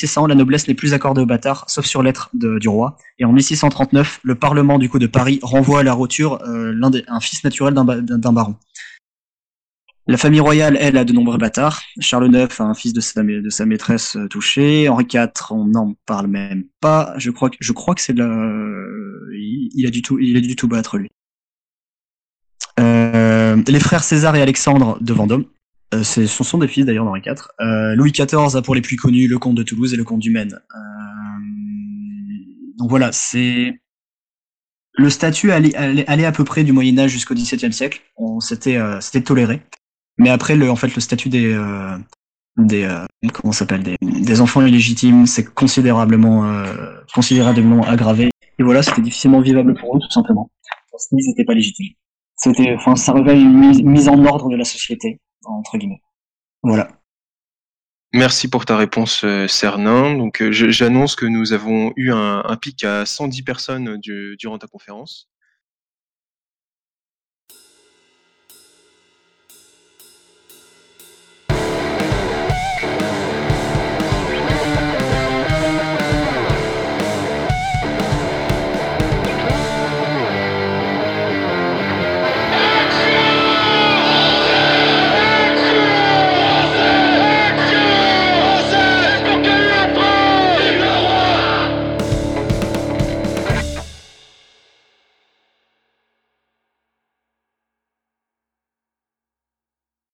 cents, la noblesse n'est plus accordée aux bâtards, sauf sur lettre de, du roi. Et en mille six cent trente-neuf, le Parlement du coup de Paris renvoie à la roture euh, l'un des, un fils naturel d'un, d'un baron. La famille royale, elle, a de nombreux bâtards. Charles neuf a un fils de sa, de sa maîtresse touchée. Henri quatre, on n'en parle même pas. Je crois que, je crois que c'est la... il a du tout, il a du tout battre, lui. Euh, les frères César et Alexandre de Vendôme. Euh, ce sont des fils, d'ailleurs, d'Henri quatre. Euh, Louis quatorze a pour les plus connus le comte de Toulouse et le comte du Maine. Euh, donc voilà, c'est... Le statut allait, allait, allait à peu près du Moyen-Âge jusqu'au dix-septième siècle. On, c'était, euh, c'était toléré. Mais après, le, en fait, le statut des, euh, des, euh, comment ça s'appelle, des, des enfants illégitimes, c'est considérablement, euh, considérablement aggravé. Et voilà, c'était difficilement vivable pour eux, tout simplement. Parce qu'ils n'étaient pas légitimes. C'était, enfin, ça révèle une mise, mise en ordre de la société, entre guillemets. Voilà. Merci pour ta réponse, Cernin. Donc, je, j'annonce que nous avons eu un, un pic à cent dix personnes du, durant ta conférence.